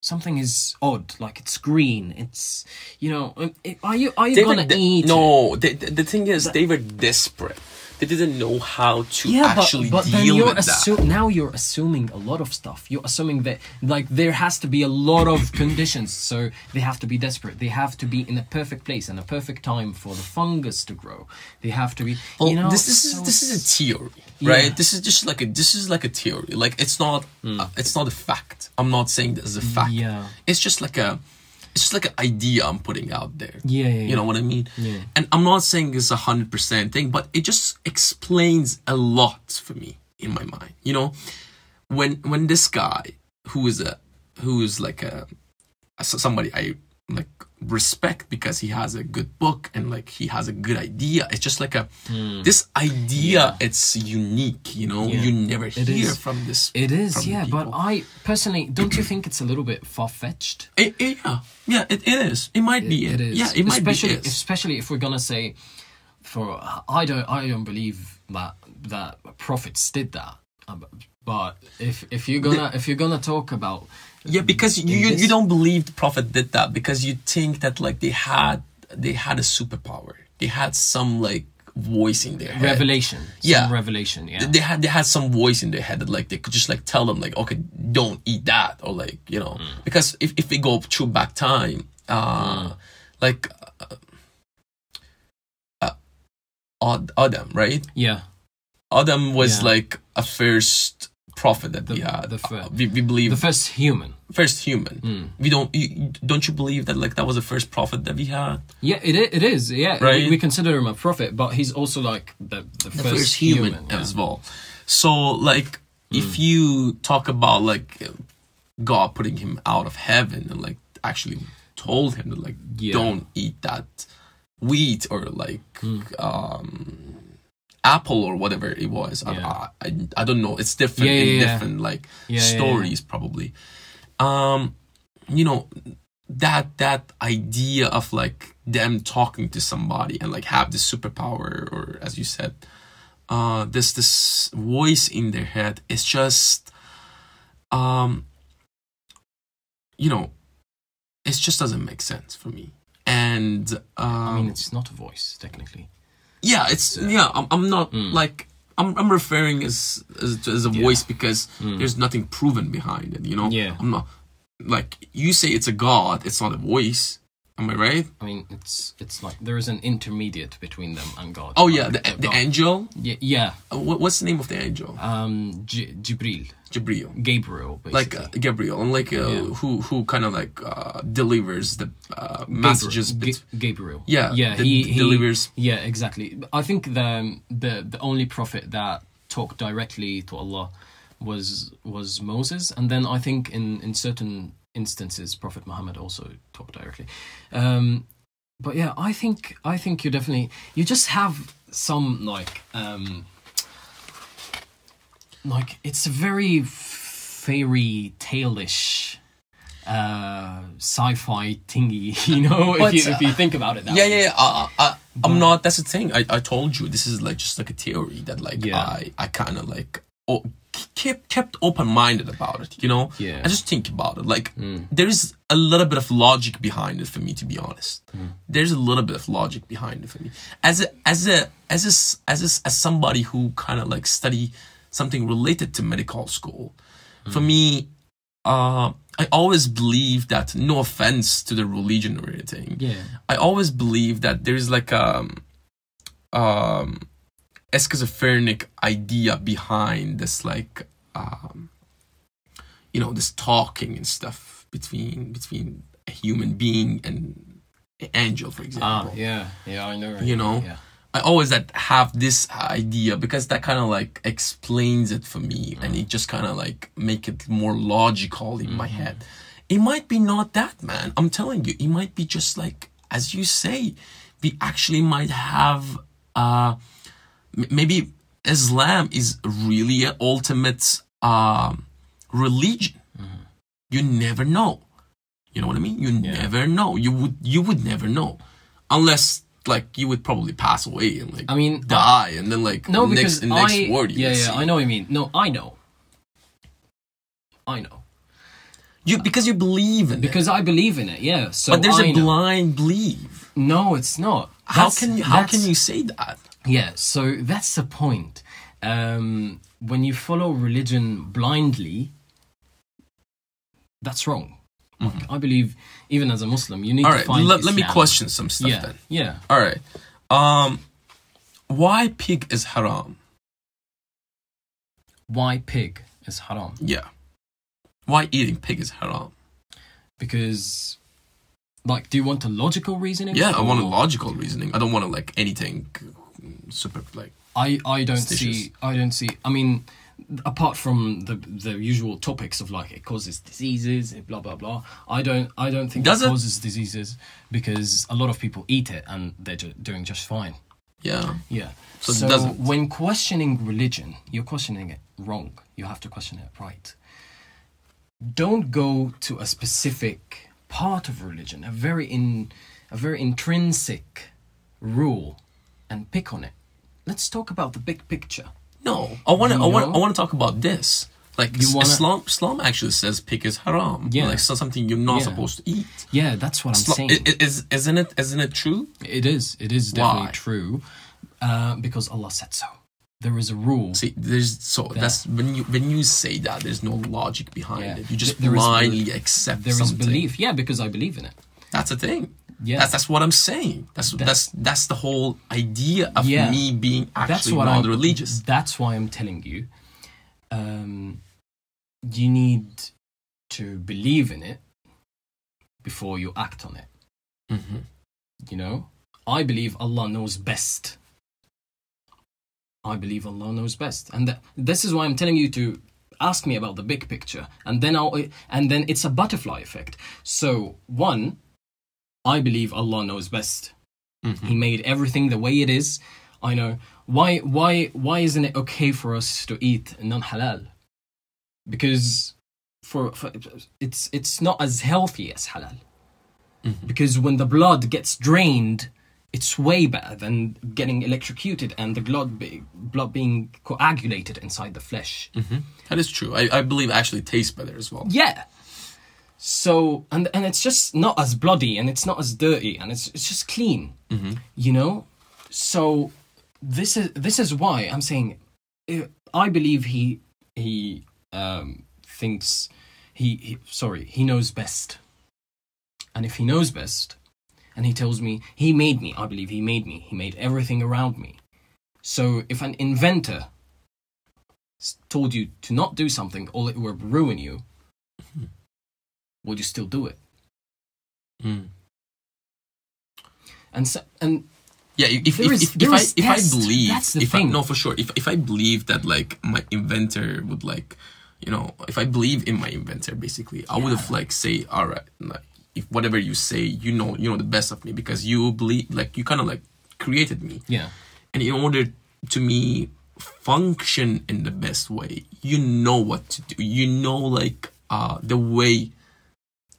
something is odd, like it's green. It's you know, are you are you they gonna the, eat? No, it? The, the, the thing is, but, they were desperate. They didn't know how to yeah, actually but, but deal then you're with assu- that. Now you're assuming a lot of stuff. You're assuming that like there has to be a lot of conditions. So they have to be desperate. They have to be in a perfect place and a perfect time for the fungus to grow. They have to be. Well, you know, this, this so is this is a theory, right? Yeah. This is just like a this is like a theory. Like it's not mm. uh, it's not a fact. I'm not saying this is a fact. Yeah. It's just like a. It's just like an idea I'm putting out there. Yeah, yeah, yeah. You know what I mean? Yeah. And I'm not saying it's a hundred percent thing, but it just explains a lot for me in my mind. You know, when when this guy who is a who is like a somebody I like respect because he has a good book and like he has a good idea. It's just like a mm. this idea. Yeah. It's unique. You know, yeah. you never it hear is. from this. It is, yeah. People. But I personally don't. You think it's a little bit far fetched? Yeah, yeah. It, it is. It might it, be. It, it is. Yeah, it might especially, be. It. Especially if we're gonna say, for I don't, I don't believe that that prophets did that. But if if you're gonna the, if you're gonna talk about yeah, because you, you you don't believe the prophet did that because you think that like they had they had a superpower. They had some like voice in their head. Revelation. Yeah. Some revelation, yeah. They had they had some voice in their head that like they could just like tell them like, okay, don't eat that, or like, you know, mm. because if if we go through back time, uh mm. like uh, uh Adam, right? Yeah. Adam was yeah. like a first prophet that the, we had. The fir- uh, we, we believe the first human. First human. Mm. We don't. You, don't you believe that? Like that was the first prophet that we had. Yeah, it it is. Yeah, right? we, we consider him a prophet, but he's also like the the, the first, first human, human yeah. as well. So like, mm. if you talk about like God putting him out of heaven and like actually told him that like yeah. don't eat that wheat or like mm. um. apple or whatever it was. Yeah. I, I I don't know. It's different yeah, yeah, in yeah. different like yeah, stories yeah, yeah. probably. Um, you know, that that idea of like them talking to somebody and like have this superpower or as you said, uh, this this voice in their head. It's just, um, you know, it just doesn't make sense for me. And um, I mean, it's not a voice technically. Yeah, it's yeah. I'm, I'm not mm. like I'm. I'm referring as as, as a yeah. voice because mm. there's nothing proven behind it. You know. Yeah. I'm not like you say it's a god. It's not a voice. Am I right? I mean, it's it's like there is an intermediate between them and God. Oh yeah, the, the angel. Yeah. Yeah. Uh, what, what's the name of the angel? Um, G- Jibril. Jibril. Gabriel. Basically. Like uh, Gabriel, and like uh, yeah. who who kind of like uh, delivers the uh, messages. Gabriel. Bet- G- Gabriel. Yeah. Yeah. The, he, he delivers. Yeah, exactly. I think the the the only prophet that talked directly to Allah was was Moses, and then I think in in certain. instances Prophet Muhammad also talked directly, um but yeah I think I think you definitely you just have some like um like, it's very fairy tale-ish uh, sci-fi thingy, you know, but, if, you, if you think about it that yeah, way. Yeah, yeah, I, I, but, I'm not, that's the thing. I, I told you, this is like just like a theory that like yeah. I, I kind of like... Oh, kept kept open-minded about it, you know. Yeah. I just think about it. Like mm. there is a little bit of logic behind it for me, to be honest. Mm. There's a little bit of logic behind it for me. As a as a as a, as, a, as somebody who kind of like study something related to medical school, mm. for me, uh, I always believe that, no offense to the religion or anything. Yeah. I always believe that there is like um um. a schizophrenic idea behind this, like, um, you know, this talking and stuff between between a human being and an angel, for example. Ah, yeah, yeah, I know. Right. You know, yeah. I always that have this idea because that kind of like explains it for me, mm. and it just kind of like make it more logical in mm-hmm. my head. It might be not that, man. I'm telling you, it might be just like, as you say, we actually might have. Uh, Maybe Islam is really an ultimate um, religion. Mm-hmm. You never know. You know what I mean? You yeah. never know. You would you would never know, unless like you would probably pass away and like I mean, die and then like no, next the next I, word. You yeah, yeah. See. I know what you mean. No, I know. I know. You because you believe in because it. Because I believe in it. Yeah. So but there's I a know. blind belief. No, it's not. That's, how can you, how can you say that? Yeah, so that's the point. Um, when you follow religion blindly, that's wrong. Mm-hmm. Like, I believe, even as a Muslim, you need All right, to find... All right, let me question some stuff yeah, then. Yeah, All right. Um, why pig is haram? Why pig is haram? Yeah. Why eating pig is haram? Because... Like, do you want a logical reasoning? Yeah, I want a logical reasoning. I don't want to, like, anything... super like I, I don't stitches. see I don't see I mean apart from the the usual topics of like it causes diseases and blah blah blah, I don't I don't think Does it, it causes diseases because a lot of people eat it and they're ju- doing just fine. Yeah. Yeah. So, so it doesn't. When questioning religion, you're questioning it wrong. You have to question it right. Don't go to a specific part of religion, a very in a very intrinsic rule and pick on it. Let's talk about the big picture. No, I want to. I want. I want to talk about this. Like wanna... Islam. Islam actually says pig is haram. Yeah, like so something you're not yeah. supposed to eat. Yeah, that's what I'm Islam, saying. It, it, is isn't it? Isn't it true? It is. It is definitely Why? true. Uh, because Allah said so. There is a rule. See, there's so that that's when you when you say that there's no logic behind yeah. it. You just there blindly is, accept. There something. Is belief. Yeah, because I believe in it. That's the thing. Yeah, that's, that's what I'm saying. That's that's that's, that's the whole idea of yeah, me being actually non-religious. That's why I'm telling you, um, you need to believe in it before you act on it. Mm-hmm. You know, I believe Allah knows best. I believe Allah knows best, and that, this is why I'm telling you to ask me about the big picture, and then I'll, and then it's a butterfly effect. So one. I believe Allah knows best. Mm-hmm. He made everything the way it is. I know. Why why why isn't it okay for us to eat non-halal? Because for, for it's it's not as healthy as halal. Mm-hmm. Because when the blood gets drained, it's way better than getting electrocuted and the blood be, blood being coagulated inside the flesh. Mm-hmm. That is true. I, I believe it actually tastes better as well. Yeah. So and and it's just not as bloody and it's not as dirty and it's it's just clean, mm-hmm. you know. So this is this is why I'm saying I believe he he um, thinks he, he sorry he knows best. And if he knows best, and he tells me he made me, I believe he made me. He made everything around me. So if an inventor told you to not do something, or it would ruin you. Mm-hmm. Would you still do it? Mm. And so, and yeah, if if, is, if, if I test. if I believe, That's the if thing. I, no, for sure, if if I believe that like my inventor would like, you know, if I believe in my inventor, basically, yeah. I would have like say, all right, like if whatever you say, you know, you know the best of me because you believe, like you kind of like created me, yeah, and in order to me function in the best way. You know what to do. You know, like, uh, the way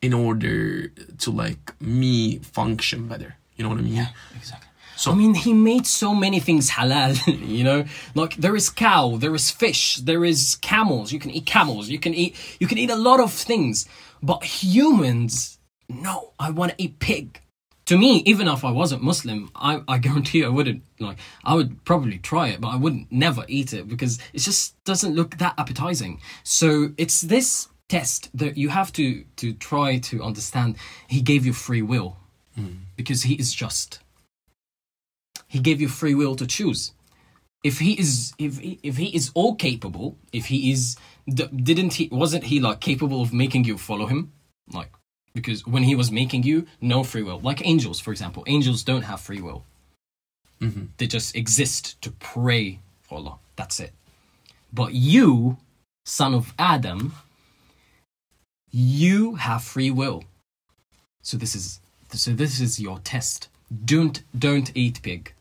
in order to, like, me function better. You know what I mean? Yeah, exactly. So I mean, he made so many things halal, you know, like there is cow, there is fish, there is camels. You can eat camels. You can eat, you can eat a lot of things, but humans, no, I want to eat pig. To me, even if I wasn't Muslim, I, I guarantee I wouldn't, like, I would probably try it, but I wouldn't never eat it because it just doesn't look that appetizing. So it's this test that you have to, to try to understand. He gave you free will mm. because he is just. He gave you free will to choose. If he is, if he, if he is all capable, if he is, didn't he, wasn't he like capable of making you follow him? Like, because when he was making you, no free will. Like angels, for example. Angels don't have free will. Mm-hmm. They just exist to pray for Allah. That's it. But you, son of Adam, you have free will. So this is, so this is your test. Don't, don't eat pig.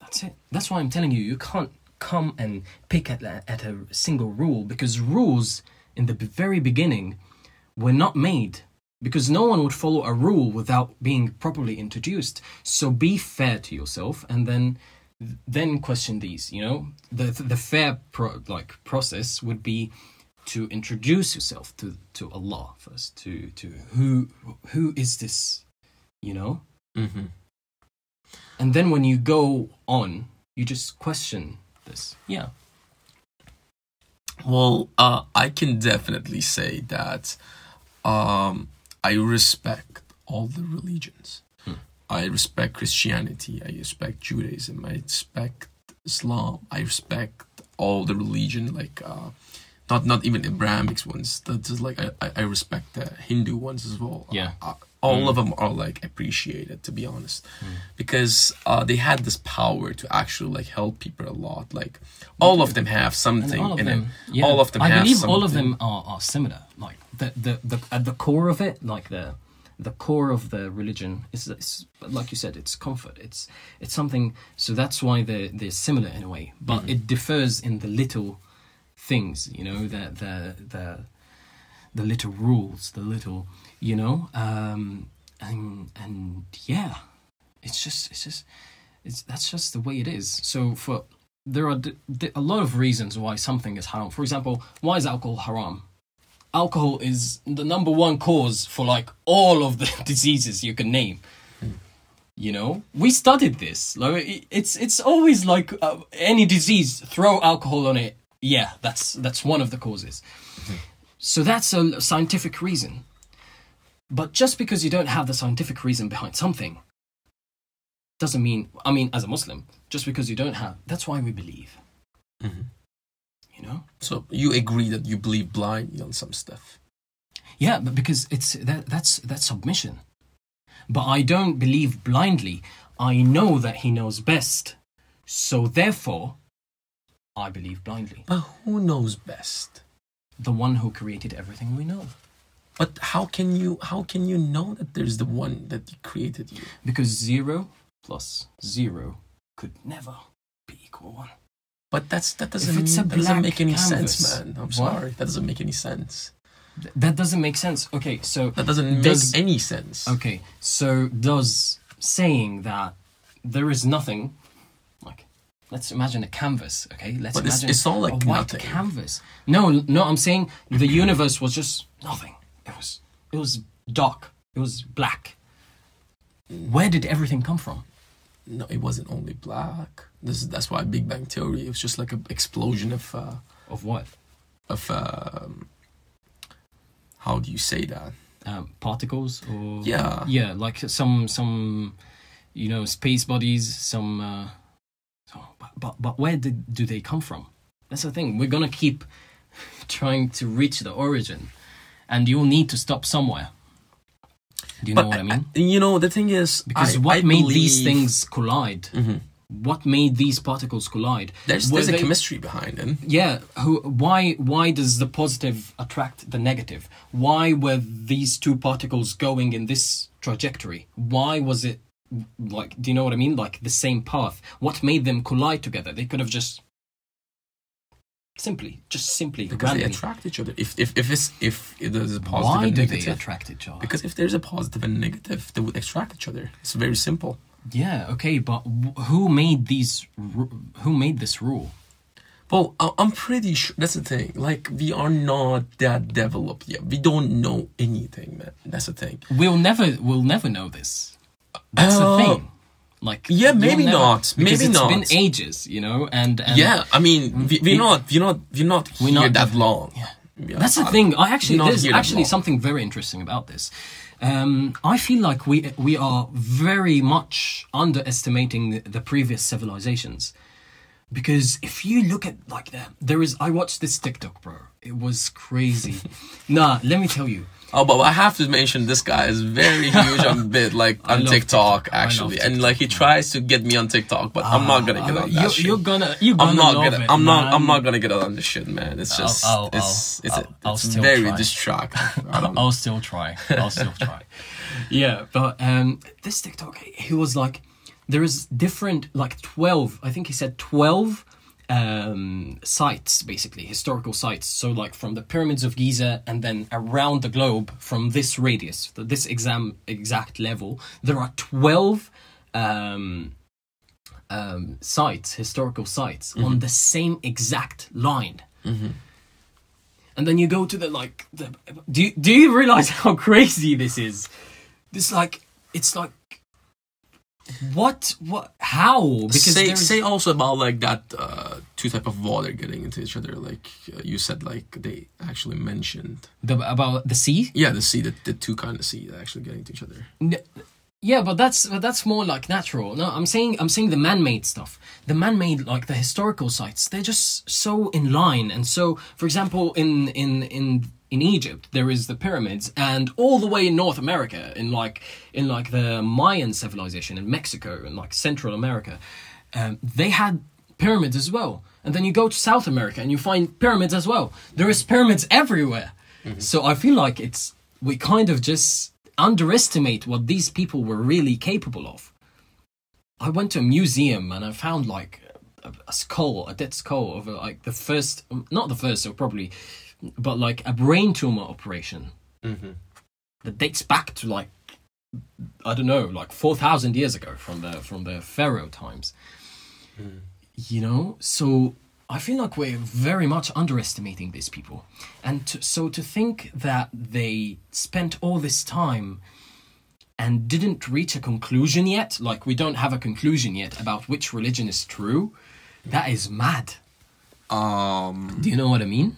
That's it. That's why I'm telling you, you can't come and pick at, at a single rule, because rules... in the very beginning, were not made because no one would follow a rule without being properly introduced. So be fair to yourself, and then then question these. You know, the the fair pro, like process would be to introduce yourself to, to Allah first, to to who who is this, you know, mm-hmm. and then when you go on, you just question this. Yeah. Well, uh, I can definitely say that um, I respect all the religions. Hmm. I respect Christianity. I respect Judaism. I respect Islam. I respect all the religion, like uh, not not even Abrahamic ones. That's like I, I respect the Hindu ones as well. Yeah, uh, all mm. of them are like appreciated, to be honest, mm. because uh, they had this power to actually like help people a lot. Like all of them have something, and all of them, it, yeah. all of them I have believe something. All of them are, are similar. Like the, the the at the core of it, like the the core of the religion is, is like you said, it's comfort. It's it's something. So that's why they they're similar in a way, but mm-hmm. it differs in the little things. You know, the the the the little rules, the little. You know, um, and and yeah, it's just it's just it's that's just the way it is. So for there are d- d- a lot of reasons why something is haram. For example, why is alcohol haram? Alcohol is the number one cause for like all of the diseases you can name. Mm. You know, we studied this. Like it's it's always like uh, any disease, throw alcohol on it. Yeah, that's that's one of the causes. Mm-hmm. So that's a scientific reason. But just because you don't have the scientific reason behind something doesn't mean, I mean, as a Muslim, just because you don't have, that's why we believe. Mm-hmm. You know? So you agree that you believe blindly on some stuff? Yeah, but because it's that, that's that's submission. But I don't believe blindly. I know that he knows best. So therefore, I believe blindly. But who knows best? The one who created everything we know. But how can you how can you know that there's the one that created you? Because zero plus zero could never be equal one. But that's that doesn't mean, that doesn't make any canvas. sense, man. I'm sorry, what? that doesn't make any sense. Th- that doesn't make sense. Okay, so that doesn't does, make any sense. Okay, so does saying that there is nothing, like let's imagine a canvas. Okay, let's but imagine it's, it's all like a white nothing. canvas. No, no, I'm saying the universe was just nothing. It was it was dark. It was black. Where did everything come from? No, it wasn't only black. This is, that's why Big Bang Theory. It was just like an explosion of uh, of what? Of um, how do you say that? Um, particles or yeah, yeah, like some some you know space bodies. Some uh, oh, but but where did do they come from? That's the thing. We're gonna keep trying to reach the origin. And you'll need to stop somewhere. Do you but know what I, I mean? You know, the thing is... Because I, what I made believe... these things collide? Mm-hmm. What made these particles collide? There's, there's they... a chemistry behind them. Yeah. Who, why, why does the positive attract the negative? Why were these two particles going in this trajectory? Why was it like, do you know what I mean? Like the same path. What made them collide together? They could have just simply, just simply because randomly. They attract each other. If if if it's, if there's a positive Why and do negative, they attract each other? Because if there's a positive and negative, they would attract each other. It's very simple. Yeah. Okay. But who made these? Who made this rule? Well, I'm pretty sure, that's the thing, like, we are not that developed yet. We don't know anything, man. That's the thing. We'll never, we'll never know this. That's uh, the thing. Like, yeah, maybe never, not. Maybe it's not. It's been ages, you know, and... and yeah, I mean, we, we're, we, not, we're not, we're not we're here not, that long. Yeah. Yeah, that's the I, thing. I actually, there's actually something very interesting about this. Um, I feel like we, we are very much underestimating the, the previous civilizations. Because if you look at, like, the, there is... I watched this TikTok, bro. It was crazy. Nah, let me tell you. Oh, but I have to mention this guy is very huge on bit, like, on TikTok, TikTok, actually. TikTok. And, like, he tries to get me on TikTok, but uh, I'm not gonna get on that you're, shit. You're gonna... You're gonna I'm not love gonna, it, I'm not, I'm not gonna get on this shit, man. It's just... I'll, I'll, it's I'll, it's, I'll, it's I'll very try. distracting. I'll still try. I'll still try. Yeah, but um, this TikTok, he was like... There is different, like twelve, I think he said twelve um, sites, basically, historical sites. So like from the pyramids of Giza and then around the globe from this radius, this exam, exact level, there are twelve um, um, sites, historical sites mm-hmm. on the same exact line. Mm-hmm. And then you go to the like, the, do you, do you realize how crazy this is? This like, it's like, What? What? How? Because say, there's... say also about like that uh, two type of water getting into each other. Like uh, you said, like they actually mentioned the, about the sea. Yeah, the sea. The, the two kind of sea actually getting to each other. Yeah, but that's that's more like natural. No, I'm saying I'm saying the man-made stuff. The man-made, like the historical sites, they're just so in line. And so, for example, in in in. In Egypt, there is the pyramids, and all the way in North America, in like in like the Mayan civilization, in Mexico, and like Central America, um, they had pyramids as well. And then you go to South America and you find pyramids as well. There is pyramids everywhere. Mm-hmm. So I feel like it's we kind of just underestimate what these people were really capable of. I went to a museum and I found like a, a skull, a dead skull of like the first, not the first, so probably. But like a brain tumor operation mm-hmm. that dates back to like I don't know, like four thousand years ago from the from the Pharaoh times. Mm. You know, so I feel like we're very much underestimating these people, and to, so to think that they spent all this time and didn't reach a conclusion yet, like we don't have a conclusion yet about which religion is true, that is mad. Um, Do you know what I mean?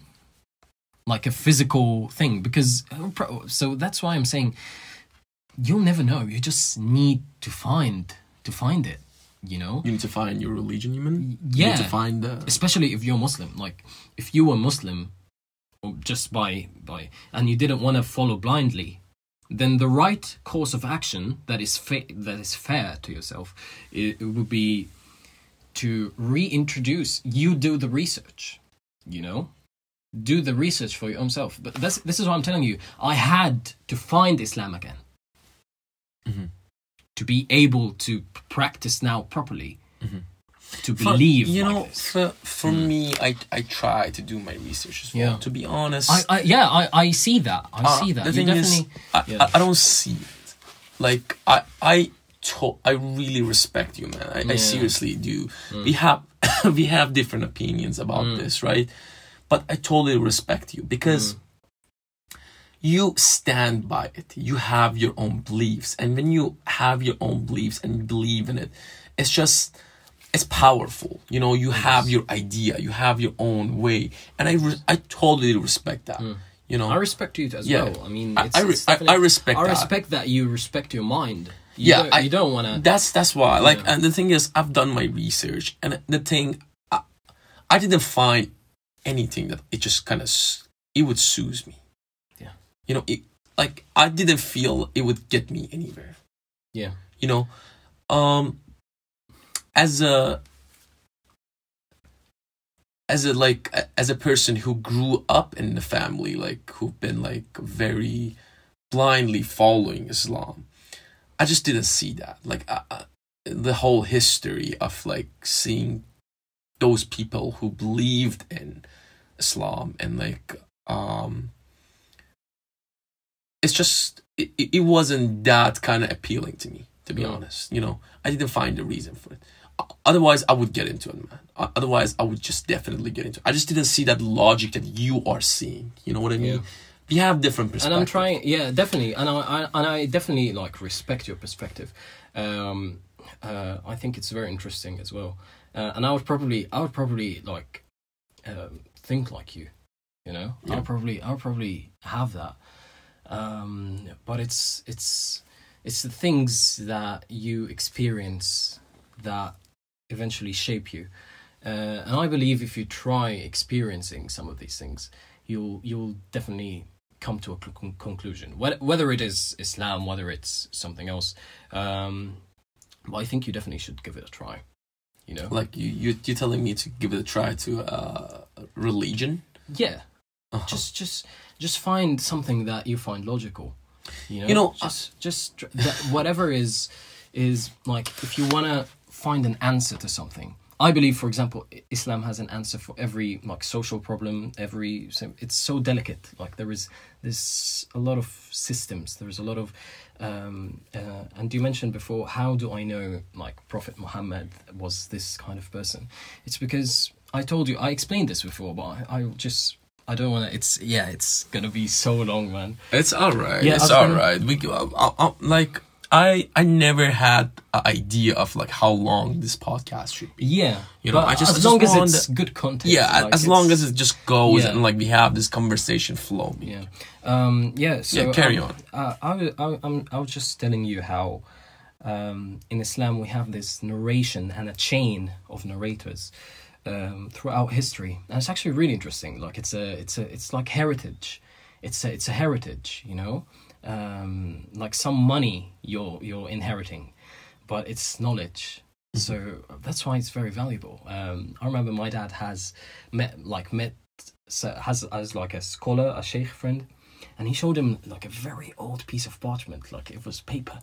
Like a physical thing, because so that's why I'm saying you'll never know. You just need to find to find it, you know. You need to find your religion, you mean? Yeah. You need to find that. Especially if you're Muslim. Like if you were Muslim, or just by by, and you didn't want to follow blindly, then the right course of action that is fa- that is fair to yourself, it, it would be to reintroduce. You do the research, you know. Do the research for your own self. But this, this is what I'm telling you. I had to find Islam again. Mm-hmm. To be able to practice now properly. Mm-hmm. To believe for, You like know, this. For, for mm. me, I, I try to do my research as well. Yeah. To be honest. I, I, yeah, I, I see that. I uh, see that. The you thing definitely, is, I, yeah. I, I don't see it. Like, I I, to, I really respect you, man. I, yeah. I seriously do. Mm. We have we have different opinions about mm. this, right? But I totally respect you because mm. you stand by it. You have your own beliefs. And when you have your own beliefs and believe in it, it's just, it's powerful. You know, you yes. have your idea. You have your own way. And I re- I totally respect that. Mm. You know, I respect you as yeah. well. I mean, it's, I, I, it's I, I respect I that. I respect that you respect your mind. You yeah. Don't, I, you don't want to. That's, that's why. Like, know. And the thing is, I've done my research. And the thing, I, I didn't find anything that it just kind of it would soothe me, yeah. You know, it like I didn't feel it would get me anywhere, yeah. You know, um, as a as a like as a person who grew up in the family, like who've been like very blindly following Islam, I just didn't see that. Like I, I, the whole history of like seeing those people who believed in Islam and like um, it's just it, it wasn't that kind of appealing to me, to be yeah. honest. You know, I didn't find a reason for it. Otherwise, I would get into it, man. Otherwise, I would just definitely get into it. I just didn't see that logic that you are seeing. You know what I mean? Yeah. We have different perspectives. And I'm trying, yeah, definitely. And I, I and I definitely, like, respect your perspective. Um, uh, I think it's very interesting as well. Uh, and I would probably, I would probably, like, um, think like you, you know? Yeah. I would probably, I would probably have that. Um, but it's, it's, it's the things that you experience that eventually shape you, uh, and I believe if you try experiencing some of these things, you'll you'll definitely come to a con- conclusion. Whether it is Islam, whether it's something else, um, but I think you definitely should give it a try. You know, like you you you're telling me to give it a try to uh, religion. Yeah, uh-huh. just just just find something that you find logical. You know, you know just I... just tr- that whatever is is like if you wanna find an answer to something. I believe, for example, Islam has an answer for every like social problem, every it's so delicate. Like there is there's a lot of systems, there's a lot of um uh, and you mentioned before, how do I know like Prophet Muhammad was this kind of person? It's because I told you, I explained this before, but I, I just I don't want to it's yeah it's gonna be so long, man. It's all right. Yeah, it's all gonna, right we I, I, I, like I, I never had an idea of like how long this podcast should be. Yeah, you know, I just as long as it's good content. Yeah, as long as it just goes and like we have this conversation flow. Yeah, um, yeah. So yeah, carry on. Uh, I, I, I'm, I was just telling you how um, in Islam we have this narration and a chain of narrators um, throughout history, and it's actually really interesting. Like it's a, it's a, it's like heritage. It's a, it's a heritage. You know. Um, like some money you're you're inheriting, but it's knowledge. Mm-hmm. So that's why it's very valuable. Um, I remember my dad has met like met has as like a scholar, a sheikh friend, and he showed him like a very old piece of parchment, like it was paper,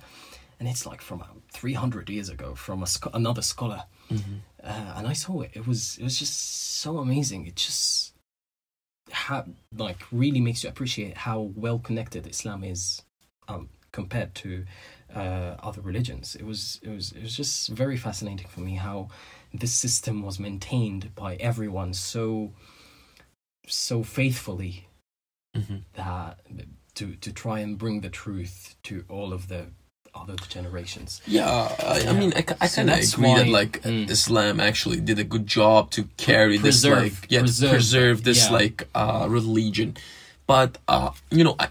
and it's like from three hundred years ago from a scho- another scholar. Mm-hmm. Uh, and I saw it. It was it was just so amazing. It just How, like really makes you appreciate how well connected Islam is um, compared to uh, other religions. It was it was it was just very fascinating for me how this system was maintained by everyone so so faithfully. Mm-hmm. that to to try and bring the truth to all of the other generations. Yeah, I, yeah. I mean, I, I kind of so agree why, that like mm. Islam actually did a good job to carry preserve, this, like, yeah, preserve, preserve this, yeah. like, uh, religion. But uh, you know, I,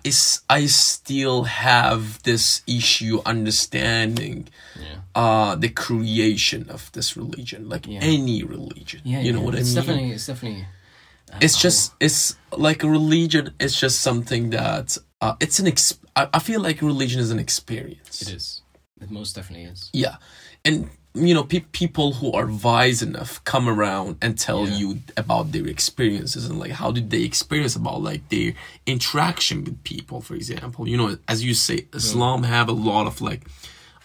I still have this issue understanding yeah. uh, the creation of this religion, like yeah. any religion. Yeah, you know yeah. what it's I mean? Definitely, it's definitely. Uh, it's just it's like a religion. It's just something that uh, it's an. Exp- I, I feel like religion is an experience. It is. It most definitely is. Yeah, and you know, pe- people who are wise enough come around and tell yeah. you about their experiences and like how did they experience about like their interaction with people, for example. You know, as you say, Islam yeah. have a lot of like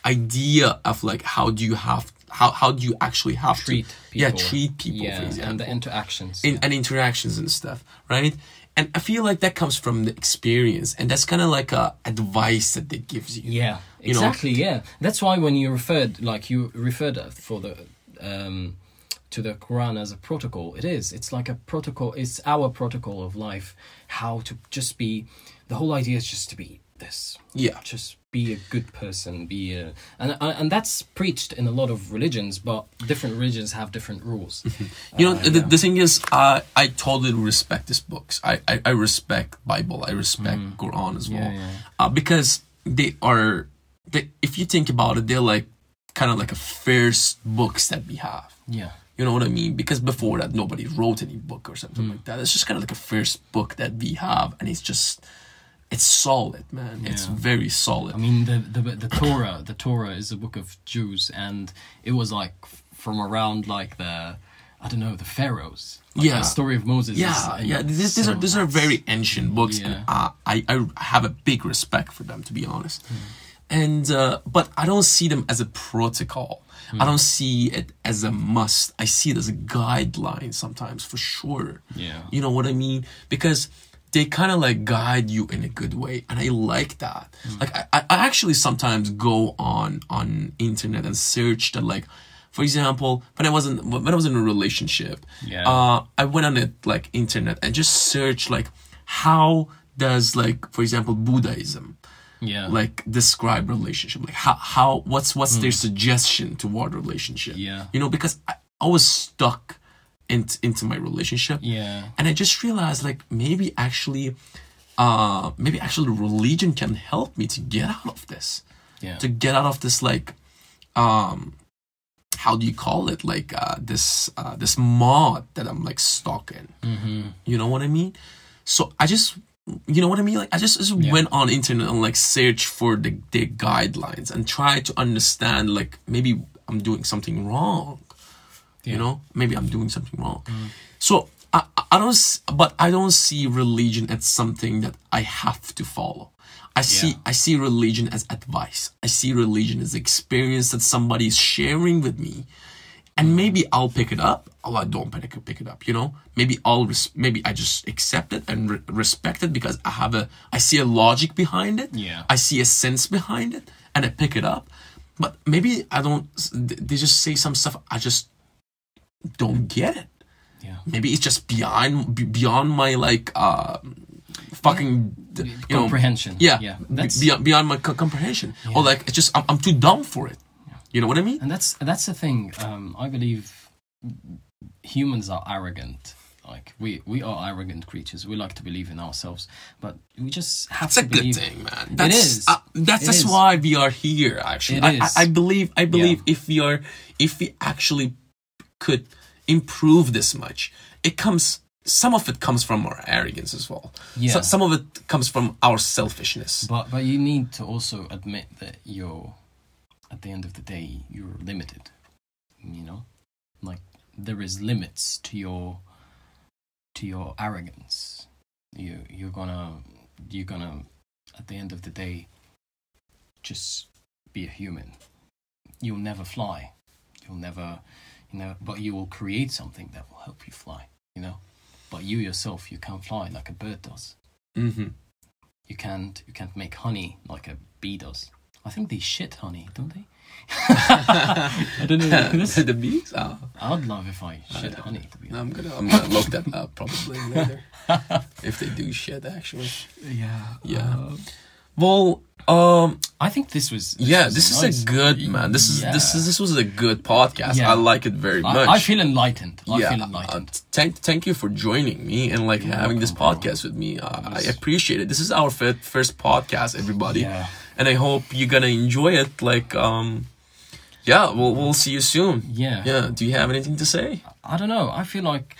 idea of like how do you have. How how do you actually have treat to people. yeah treat people yeah, for example and the interactions in, yeah. and interactions and stuff, right? And I feel like that comes from the experience, and that's kind of like a advice that it gives you. Yeah, you exactly. Know? Yeah, that's why when you referred like you referred for the um, to the Quran as a protocol, it is. It's like a protocol. It's our protocol of life. How to just be. The whole idea is just to be this. Yeah, just. Be a good person, be a... And and that's preached in a lot of religions, but different religions have different rules. You know, uh, the, yeah. the thing is, uh, I totally respect these books. I, I, I respect Bible, I respect mm. Quran as well. Yeah, yeah. Uh, because they are... They, if you think about it, they're like kind of like a first books that we have. Yeah. You know what I mean? Because before that, nobody wrote any book or something mm. like that. It's just kind of like a first book that we have, and it's just... It's solid, man. Yeah. It's very solid. I mean, the, the the Torah, the Torah is a book of Jews, and it was like from around like the, I don't know, the pharaohs. Like yeah, the story of Moses. Yeah, is, yeah. These, these so are these are very ancient books, yeah. and I, I I have a big respect for them, to be honest. Mm. And uh, but I don't see them as a protocol. Mm. I don't see it as a must. I see it as a guideline sometimes, for sure. Yeah. You know what I mean? Because they kind of like guide you in a good way. And I like that. Mm. Like I, I actually sometimes go on on internet and search that, like, for example, when I wasn't when I was in a relationship, yeah. uh, I went on the like internet and just searched like, how does, like, for example, Buddhism, yeah, like describe relationship, like how how what's what's mm. their suggestion toward relationship, yeah, you know, because I, I was stuck in, into my relationship, yeah, and I just realized like maybe actually, uh, maybe actually religion can help me to get out of this, yeah, to get out of this like, um. how do you call it? Like uh, this uh, this mod that I'm like stuck in. Mm-hmm. You know what I mean? So I just, you know what I mean? Like I just, just yeah. went on internet and like searched for the, the guidelines and try to understand like maybe I'm doing something wrong. Yeah. You know, maybe I'm doing something wrong. Mm-hmm. So I, I don't, but I don't see religion as something that I have to follow. I see yeah. I see religion as advice. I see religion as experience that somebody is sharing with me, and maybe I'll pick it up. Oh, I don't pick it up. You know, maybe I'll res- maybe I just accept it and re- respect it because I have a I see a logic behind it. Yeah, I see a sense behind it, and I pick it up. But maybe I don't. They just say some stuff I just don't get it. Yeah, maybe it's just beyond beyond my like. Uh, fucking yeah. you know, comprehension yeah, yeah. That's, beyond, beyond my co- comprehension yeah. or like it's just I'm, I'm too dumb for it yeah. you know what I mean? And that's that's the thing. um, I believe humans are arrogant. Like we we are arrogant creatures. We like to believe in ourselves, but we just have that's to believe. That's a good thing, man. That's, it is uh, that's, it that's is. Why we are here actually. It I, is. I, I believe I believe yeah. if we are if we actually could improve this much, it comes some of it comes from our arrogance as well. Yeah. So, some of it comes from our selfishness. But but you need to also admit that you're, at the end of the day, you're limited. You know, like there is limits to your to your arrogance. You you're gonna you're gonna at the end of the day just be a human. You'll never fly. You'll never you know, but you will create something that will help you fly. You know. But you yourself, you can't fly like a bird does. Mm-hmm. You can't, you can't make honey like a bee does. I think they shit honey, don't they? I don't know. The bees? Oh. I'd love if I shit I honey. To be honest. I'm gonna, I'm gonna look that up probably later. If they do shit, actually. Yeah. Yeah. Uh, well, um, I think this was. This yeah, was this is nice. a good man. This is yeah. this is this was a good podcast. Yeah. I like it very much. I, I feel enlightened. I yeah. feel enlightened. Uh, thank thank you for joining me and like You're having welcome, this podcast bro. with me. Uh, yes. I appreciate it. This is our f- first podcast, everybody, yeah. and I hope you're gonna enjoy it. Like, um, yeah, we'll we'll see you soon. Yeah, yeah. Do you have anything to say? I don't know. I feel like.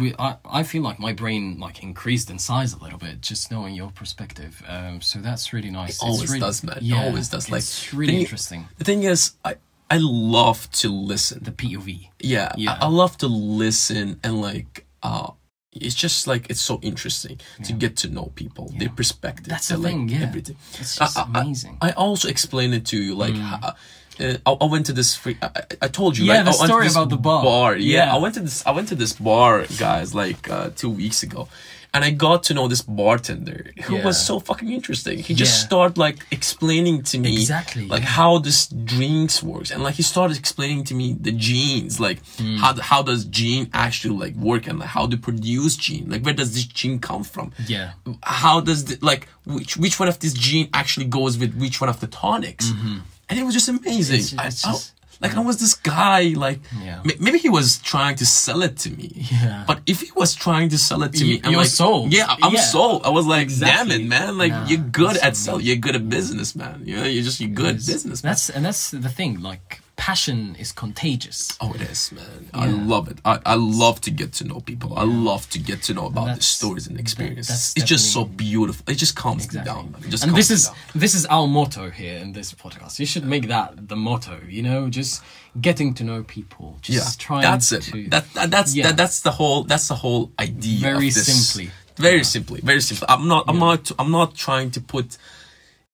We, I, I feel like my brain like increased in size a little bit just knowing your perspective, um, so that's really nice. It always it's really, does, man. Yeah, it always does. Like, it's really the, interesting. The thing is, I I love to listen. The P O V. Yeah, yeah. I, I love to listen and like, uh, it's just like it's so interesting yeah. to get to know people, yeah. their perspective. That's the thing. Like, yeah, everything. It's just I, amazing. I, I also explained it to you, like. Mm. How, Uh, I, I went to this. Free, I, I told you, yeah, like, the I story went to about the bar. bar. Yeah, yeah, I went to this. I went to this bar, guys, like uh, two weeks ago, and I got to know this bartender who yeah. was so fucking interesting. He yeah. just started like explaining to me exactly like yeah. how this drinks works, and like he started explaining to me the genes, like mm. how how does gene actually like work and like, how to produce gene, like where does this gene come from? Yeah, how does the, like which which one of this gene actually goes with which one of the tonics? Mm-hmm. And it was just amazing. It's, it's I, I, just, like, yeah. I was this guy, like, yeah. m- maybe he was trying to sell it to me. Yeah. But if he was trying to sell it to you, me, I'm like, sold. Yeah, I'm yeah. sold. I was like, exactly. damn it, man. Like, nah, you're good at selling. You're good at business, man. You know, you're just, you're good at business, man. That's, and that's the thing, like, passion is contagious. Oh, it is, man. Yeah. I love it. I, I love to get to know people. Yeah. I love to get to know about the stories and experiences. That, it's just so beautiful. It just calms exactly. me down, man. It just and calms this is me down. This is our motto here in this podcast. You should yeah. make that the motto. You know, just getting to know people. Just yeah, trying. That's it. To, that, that that's yeah. that, that's the whole. That's the whole idea. Very of this. simply. Very yeah. simply. Very simply. I'm not. I'm yeah. not. I'm not trying to put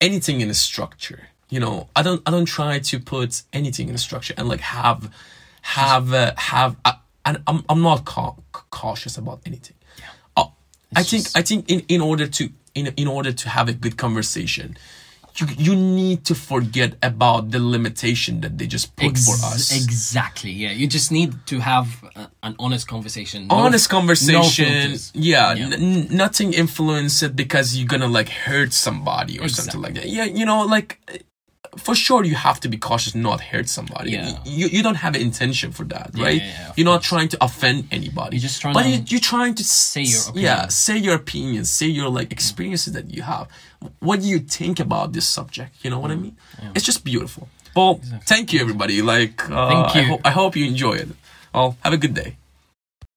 anything in a structure. You know, I don't I don't try to put anything in a structure and like have have uh, have. Uh, and I'm I'm not ca- cautious about anything. Yeah. Uh, I think just... I think in, in order to in in order to have a good conversation, you you need to forget about the limitation that they just put Ex- for us. Exactly. Yeah. You just need to have a, an honest conversation. No, honest conversation. No yeah. yeah. N- nothing influence it because you're gonna like hurt somebody or exactly. something like that. Yeah. You know, like for sure you have to be cautious, not hurt somebody. Yeah. You you don't have an intention for that, right? Yeah, yeah, you're not course. trying to offend anybody. You're just trying. But to you're trying to say your opinion. Yeah. Say your opinions. Say your like experiences yeah. that you have. What do you think about this subject? You know what I mean? Yeah. It's just beautiful. Well, exactly. Thank you, everybody. Like, uh, thank you. I, ho- I hope you enjoy it. Well, have a good day.